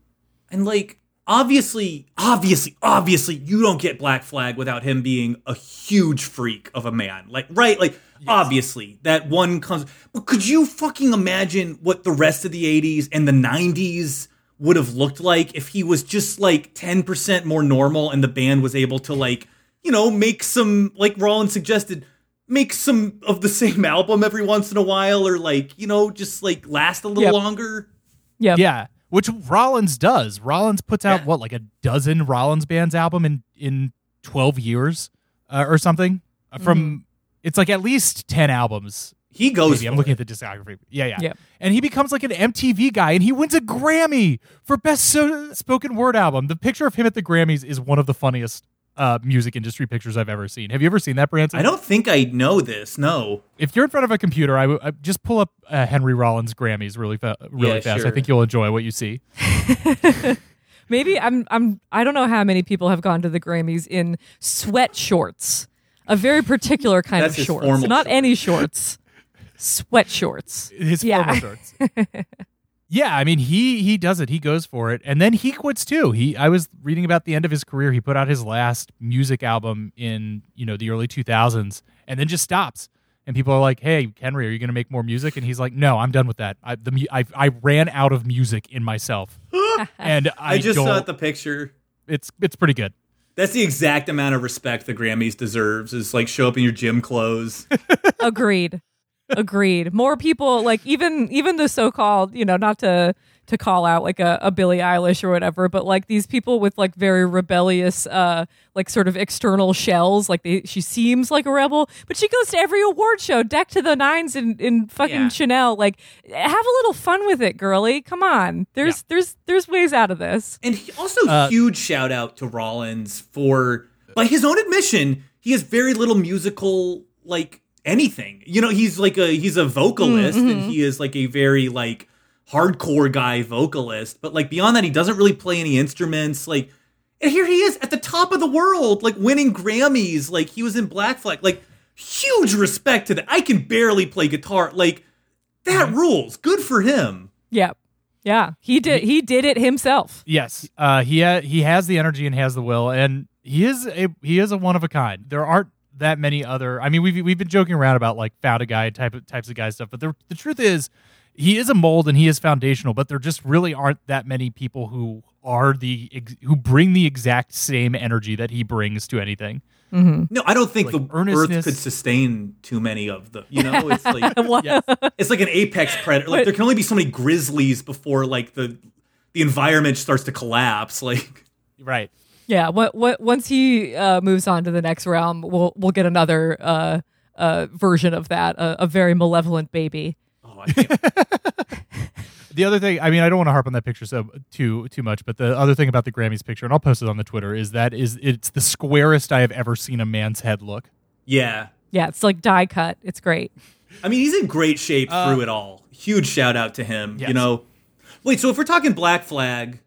And like, obviously, obviously, obviously, you don't get Black Flag without him being a huge freak of a man. Like, right? Like, yes. Obviously, that one comes. But could you fucking imagine what the rest of the eighties and the nineties would have looked like if he was just like ten percent more normal and the band was able to like, you know, make some, like Rollins suggested, make some of the same album every once in a while or like, you know, just like last a little yep. longer. Yeah. Yeah. Which Rollins does. Rollins puts out yeah. what, like a dozen Rollins Bands album in, in twelve years uh, or something uh, from mm-hmm. it's like at least ten albums. He goes. Maybe, I'm looking it. at the discography. Yeah, yeah, yeah. And he becomes like an M T V guy, and he wins a Grammy for Best so- Spoken Word Album. The picture of him at the Grammys is one of the funniest uh, music industry pictures I've ever seen. Have you ever seen that, Branson? I don't think I know this. No. If you're in front of a computer, I, w- I just pull up uh, Henry Rollins Grammys really, fa- really yeah, fast. Sure. I think you'll enjoy what you see. Maybe I'm. I'm. I don't know how many people have gone to the Grammys in sweat shorts, a very particular kind That's of shorts, formal not shorts. Any shorts, sweat shorts. His yeah. formal shorts. Yeah, I mean, he he does it. He goes for it, and then he quits too. He I was reading about the end of his career. He put out his last music album in you know the early two thousands, and then just stops. And people are like, "Hey, Henry, are you going to make more music?" And he's like, "No, I'm done with that. I the I I ran out of music in myself." And I, I just don't, saw the picture. It's it's pretty good. That's the exact amount of respect the Grammys deserves. Is like show up in your gym clothes. Agreed. Agreed. More people, like even even the so-called, you know, not to to call out like a, a Billie Eilish or whatever, but like these people with like very rebellious, uh, like sort of external shells. Like they, she seems like a rebel, but she goes to every award show, decked to the nines in in fucking yeah. Chanel. Like, have a little fun with it, girly. Come on, there's yeah. there's there's ways out of this. And he also uh, huge shout out to Rollins for, by his own admission, he has very little musical like. Anything, you know, he's like a he's a vocalist, mm-hmm. and he is like a very like hardcore guy vocalist. But like beyond that, he doesn't really play any instruments. Like, and here he is at the top of the world, like winning Grammys. Like he was in Black Flag. Like huge respect to that. I can barely play guitar. Like that mm-hmm. rules. Good for him. Yeah, yeah. He did. He, he did it himself. Yes. Uh. He ha- he has the energy and has the will, and he is a he is a one of a kind. There aren't that many other, I mean, we've we've been joking around about like found a guy type of types of guy stuff, but the the truth is, he is a mold and he is foundational. But there just really aren't that many people who are the ex, who bring the exact same energy that he brings to anything. Mm-hmm. No, I don't think like the earnestness. Earth could sustain too many of them. You know, it's like yes. it's like an apex predator. Like but, there can only be so many grizzlies before like the the environment starts to collapse. Like right. Yeah, what what once he uh, moves on to the next realm, we'll we'll get another uh, uh, version of that, a, a very malevolent baby. Oh, I can't. The other thing, I mean, I don't want to harp on that picture so too too much, but the other thing about the Grammys picture, and I'll post it on the Twitter, is that is it's the squarest I have ever seen a man's head look. Yeah, yeah, it's like die cut. It's great. I mean, he's in great shape uh, through it all. Huge shout out to him. Yes. You know, wait. So if we're talking Black Flag.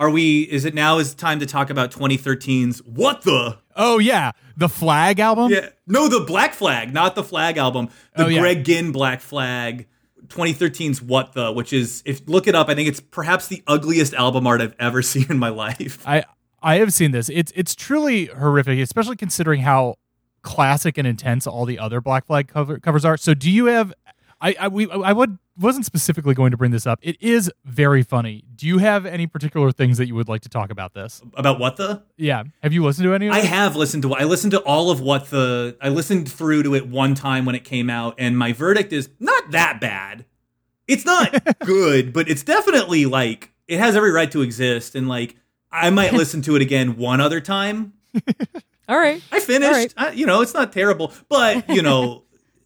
Are we, is it now is time to talk about twenty thirteen's What the? Oh, yeah. The Flag album? Yeah. No, the Black Flag, not the Flag album. The oh, yeah. Greg Ginn Black Flag, twenty thirteen's What the, which is, if look it up, I think it's perhaps the ugliest album art I've ever seen in my life. I, I have seen this. It's, it's truly horrific, especially considering how classic and intense all the other Black Flag cover, covers are. So do you have, I, I, we, I would... wasn't specifically going to bring this up. It is very funny. Do you have any particular things that you would like to talk about this? About What the? Yeah. Have you listened to any of it? I have listened to I listened to all of What the. I listened through to it one time when it came out, and my verdict is not that bad. It's not good, but it's definitely like it has every right to exist, and like I might listen to it again one other time. All right. I finished. Right. I, you know, it's not terrible, but you know,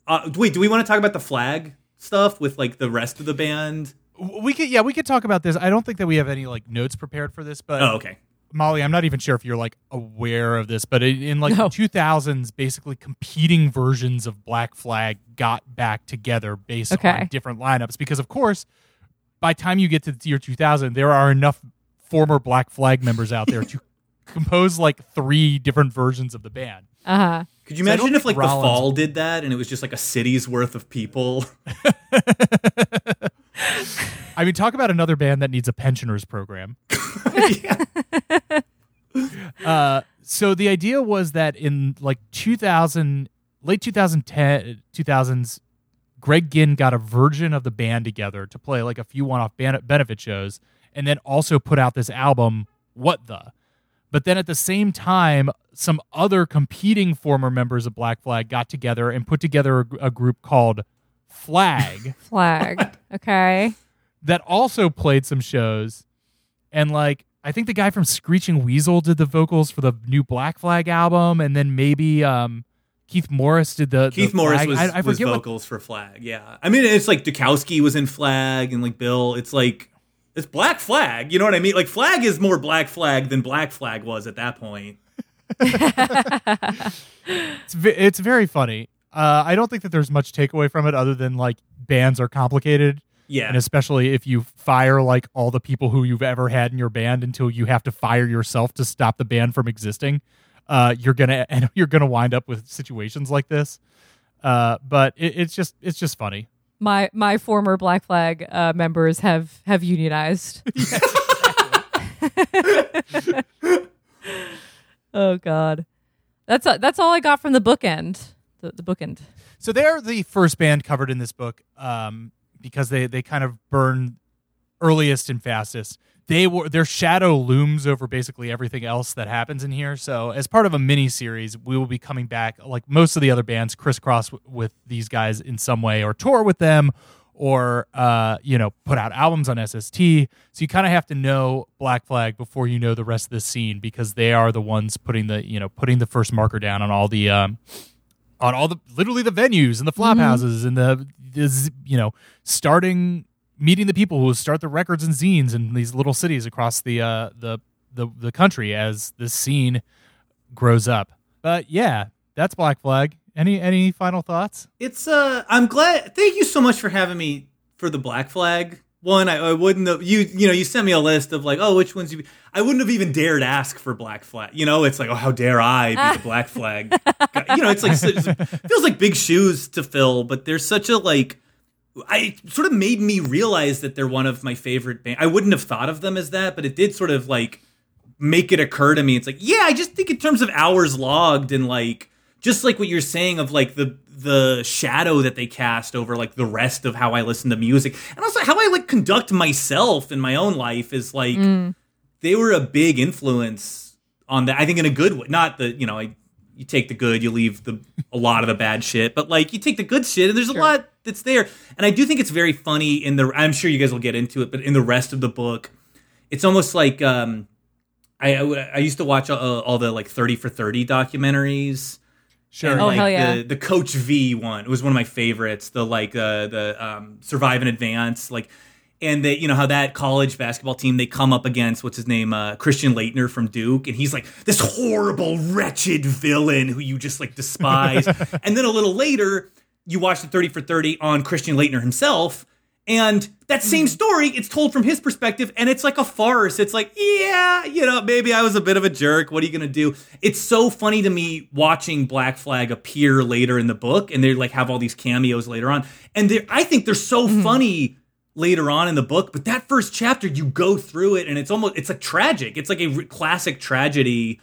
uh, wait, do we want to talk about the Flag stuff with like the rest of the band? We could, yeah, we could talk about this. I don't think that we have any like notes prepared for this, but oh, okay. Molly, I'm not even sure if you're like aware of this, but in like no. the two thousands, basically competing versions of Black Flag got back together based okay. on different lineups because, of course, by the time you get to the year two thousand, there are enough former Black Flag members out there to compose like three different versions of the band. Uh huh. Could you so imagine if, like, Rollins the Fall did that and it was just, like, a city's worth of people? I mean, talk about another band that needs a pensioners program. uh, so the idea was that in, like, two thousand, late twenty ten, two thousands, Greg Ginn got a version of the band together to play, like, a few one-off ban- benefit shows and then also put out this album, What the? But then at the same time, some other competing former members of Black Flag got together and put together a, a group called Flag. Flag. Okay. That also played some shows. And like, I think the guy from Screeching Weasel did the vocals for the new Black Flag album. And then maybe um, Keith Morris did the Keith the Morris Flag. was, I, I was vocals what... for Flag. Yeah. I mean, it's like Dukowski was in Flag and like Bill. It's like. It's Black Flag, you know what I mean? Like, Flag is more Black Flag than Black Flag was at that point. it's, v- it's very funny. Uh, I don't think that there's much takeaway from it other than, like, bands are complicated. Yeah. And especially if you fire, like, all the people who you've ever had in your band until you have to fire yourself to stop the band from existing, uh, you're gonna and you're gonna wind up with situations like this. Uh, but it, it's just it's just funny. My my former Black Flag uh, members have have unionized. Oh God, that's a, that's all I got from the bookend. The, the bookend. So they are the first band covered in this book, um, because they, they kind of burn earliest and fastest. They were their shadow looms over basically everything else that happens in here. So as part of a mini series, we will be coming back, like most of the other bands, crisscross w- with these guys in some way, or tour with them, or uh, you know, put out albums on S S T. So you kind of have to know Black Flag before you know the rest of the scene, because they are the ones putting the you know putting the first marker down on all the. Um, On all the literally the venues and the flop mm-hmm. houses and the, the you know starting meeting the people who start the records and zines in these little cities across the uh, the, the the country as the scene grows up. But yeah, that's Black Flag. Any any final thoughts? It's uh I'm glad. Thank you so much for having me for the Black Flag one. I, I wouldn't have you you know you sent me a list of like oh which ones you I wouldn't have even dared ask for Black Flag. You know, it's like, oh, how dare I be the Black Flag guy? You know, it's like it feels like big shoes to fill, but there's such a like I sort of made me realize that they're one of my favorite bands. I wouldn't have thought of them as that, but it did sort of like make it occur to me. It's like, yeah, I just think in terms of hours logged and like just like what you're saying of like the the shadow that they cast over like the rest of how I listen to music and also how I like conduct myself in my own life is like mm. they were a big influence on that. I think in a good way, not the, you know, I, you take the good, you leave the, a lot of the bad shit, but like you take the good shit and there's sure. a lot that's there. And I do think it's very funny in the, I'm sure you guys will get into it, but in the rest of the book, it's almost like, um, I, I, I used to watch all, all the like thirty for thirty documentaries. Sure. And, oh, like, hell yeah. The, the Coach V one, it was one of my favorites. The like uh, the um, Survive in Advance, like, and they, you know how that college basketball team they come up against what's his name uh, Christian Laettner from Duke, and he's like this horrible, wretched villain who you just like despise. And then a little later, you watch the thirty for thirty on Christian Laettner himself. And that same story, it's told from his perspective, and it's like a farce. It's like, yeah, you know, maybe I was a bit of a jerk. What are you going to do? It's so funny to me watching Black Flag appear later in the book, and they like have all these cameos later on. And I think they're so mm-hmm. funny later on in the book, but that first chapter, you go through it, and it's almost, it's like tragic. It's like a re- classic tragedy.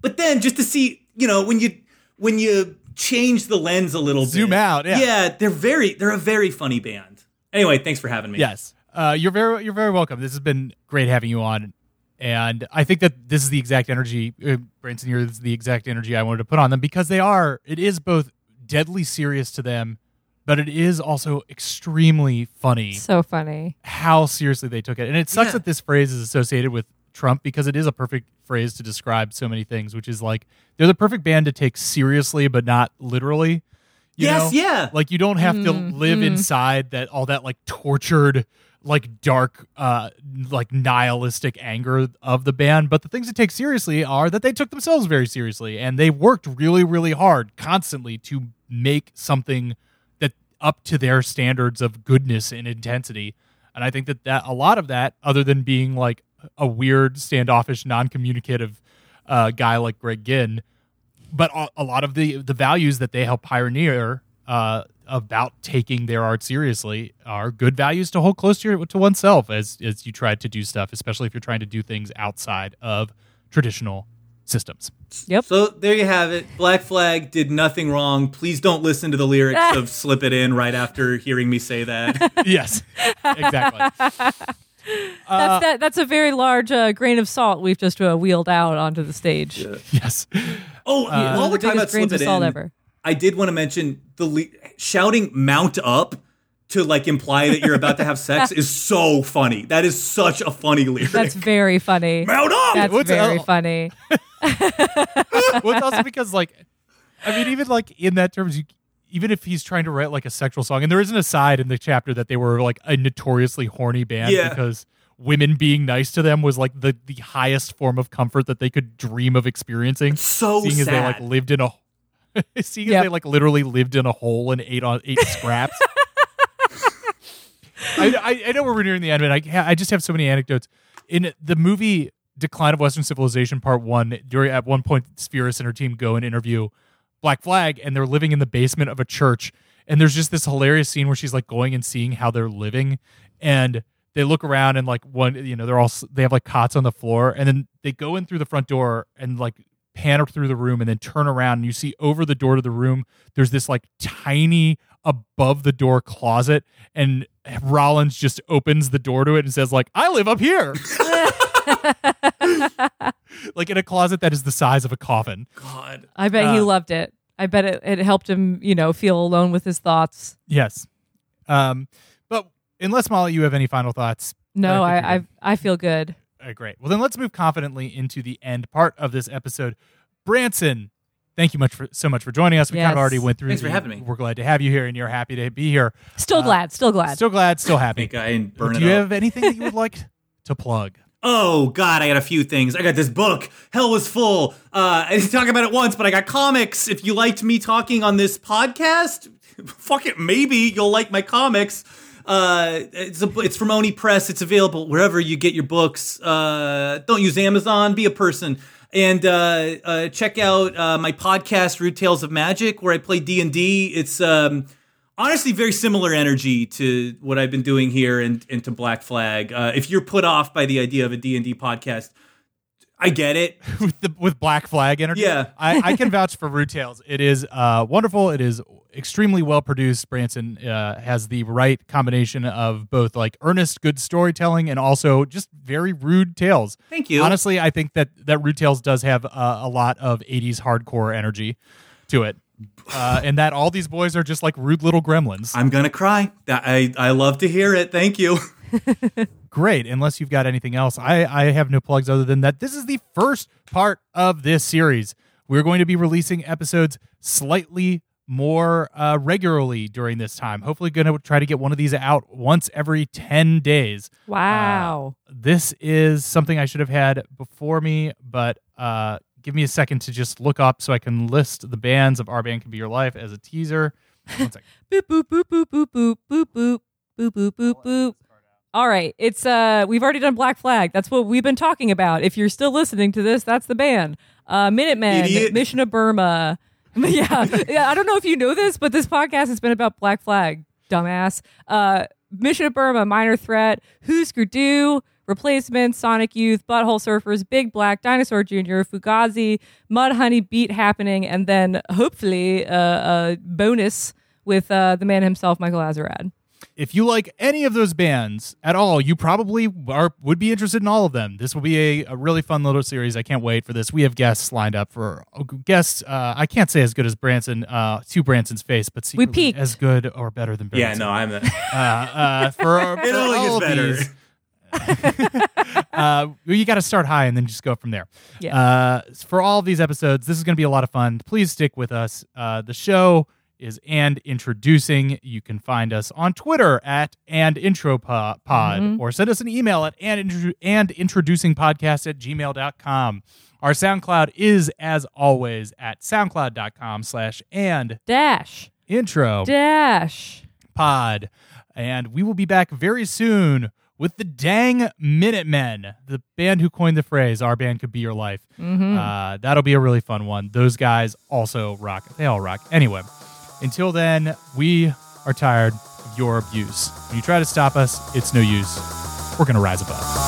But then just to see, you know, when you, when you change the lens a little Zoom bit. Zoom out, yeah. Yeah, they're very, they're a very funny band. Anyway, thanks for having me. Yes, uh, you're very you're very welcome. This has been great having you on, and I think that this is the exact energy, uh, Branson, you're the exact energy I wanted to put on them, because they are, it is both deadly serious to them, but it is also extremely funny. So funny. How seriously they took it. And it sucks yeah. that this phrase is associated with Trump, because it is a perfect phrase to describe so many things, which is like, they're the perfect band to take seriously, but not literally. You yes, know? Yeah. Like, you don't have mm, to live mm. inside that all that, like, tortured, like, dark, uh, like, nihilistic anger of the band. But the things to take seriously are that they took themselves very seriously, and they worked really, really hard constantly to make something that up to their standards of goodness and intensity. And I think that, that a lot of that, other than being, like, a weird, standoffish, non-communicative uh, guy like Greg Ginn, but a lot of the, the values that they help pioneer uh, about taking their art seriously are good values to hold close to your, to oneself as as you try to do stuff, especially if you're trying to do things outside of traditional systems. Yep. So there you have it. Black Flag did nothing wrong. Please don't listen to the lyrics of Slip It In right after hearing me say that. Yes, exactly. Uh, that's that, that's a very large uh, grain of salt we've just uh, wheeled out onto the stage. Yeah. Yes. Oh, uh, while we're talking about Slip It In, ever. I did want to mention the le- shouting "mount up" to like imply that you're about to have sex is so funny. That is such a funny lyric. That's very funny. Mount up. That's What's very funny. Well, it's also because like, I mean, even like in that terms, you. Even if he's trying to write like a sexual song, and there is an aside in the chapter that they were like a notoriously horny band yeah. because women being nice to them was like the, the highest form of comfort that they could dream of experiencing. It's so seeing sad. As they like lived in a seeing yep. as they like literally lived in a hole and ate on ate scraps. I, I I know we're nearing the end, but I I just have so many anecdotes. In the movie Decline of Western Civilization Part One, during at one point Spherus and her team go and interview Black Flag, and they're living in the basement of a church. And there's just this hilarious scene where she's like going and seeing how they're living, and they look around and like one, you know, they're all they have like cots on the floor, and then they go in through the front door and like pan up through the room, and then turn around and you see over the door to the room there's this like tiny above the door closet, and Rollins just opens the door to it and says like, "I live up here." Like in a closet that is the size of a coffin. God, I bet uh, he loved it. I bet it, it helped him, you know, feel alone with his thoughts. Yes. Um, but unless, Molly, you have any final thoughts? No, I I, I I feel good. All right, great. Well, then let's move confidently into the end part of this episode. Branson, thank you much for, so much for joining us. We yes. kind of already went through. Thanks the, for having me. We're glad to have you here, and you're happy to be here. Still uh, glad. Still glad. Still glad. Still happy. I think I didn't burn Do it you up. Have anything that you would like to plug? Oh, God, I got a few things. I got this book, Hell Was Full. Uh, I didn't talk about it once, but I got comics. If you liked me talking on this podcast, fuck it, maybe you'll like my comics. Uh, it's, a, it's from Oni Press. It's available wherever you get your books. Uh, don't use Amazon. Be a person. And uh, uh, check out uh, my podcast, Rude Tales of Magic, where I play D and D. It's um, honestly very similar energy to what I've been doing here and, and to Black Flag. Uh, if you're put off by the idea of a D and D podcast, I get it. With, the, with Black Flag energy? Yeah. I, I can vouch for Rude Tales. It is uh, wonderful. It is extremely well-produced. Branson uh, has the right combination of both like earnest, good storytelling and also just very rude tales. Thank you. Honestly, I think that, that Rude Tales does have uh, a lot of eighties hardcore energy to it. Uh, and that all these boys are just like rude little gremlins. I'm gonna cry. I I love to hear it. Thank you. Great. Unless you've got anything else, I I have no plugs other than that. This is the first part of this series. We're going to be releasing episodes slightly more uh, regularly during this time. Hopefully, going to try to get one of these out once every ten days. Wow. Uh, this is something I should have had before me, but. Uh, Give me a second to just look up so I can list the bands of Our Band Can Be Your Life as a teaser. One second. Boop, boop, boop, boop, boop, boop, boop, boop, boop, boop, boop, boop. All right. It's, uh, we've already done Black Flag. That's what we've been talking about. If you're still listening to this, that's the band. Uh, Minutemen, Idiot. Mission of Burma. Yeah. yeah. I don't know if you know this, but this podcast has been about Black Flag, dumbass. Uh, Mission of Burma, Minor Threat, Hüsker Dü, Replacements, Sonic Youth, Butthole Surfers, Big Black, Dinosaur Junior, Fugazi, Mudhoney, Beat Happening, and then hopefully uh, a bonus with uh, the man himself, Michael Azerrad. If you like any of those bands at all, you probably are, would be interested in all of them. This will be a, a really fun little series. I can't wait for this. We have guests lined up for guests. Uh, I can't say as good as Branson, uh, to Branson's face, but secretly as good or better than Branson. Yeah, no, I'm a- uh, uh, for, for it only all gets better. These, uh, you got to start high and then just go from there. Yeah. Uh, for all of these episodes, this is going to be a lot of fun. Please stick with us. Uh, the show is And Introducing. You can find us on Twitter at And Intro Pod, mm-hmm. or send us an email at and, and Introducing Podcast at gmail dot com. Our SoundCloud is, as always, at soundcloud.com slash and dash intro dash pod. And we will be back very soon with the dang Minutemen, the band who coined the phrase, Our Band Could Be Your Life. Mm-hmm. Uh, that'll be a really fun one. Those guys also rock. They all rock. Anyway, until then, we are tired of your abuse. When you try to stop us, it's no use. We're going to rise above.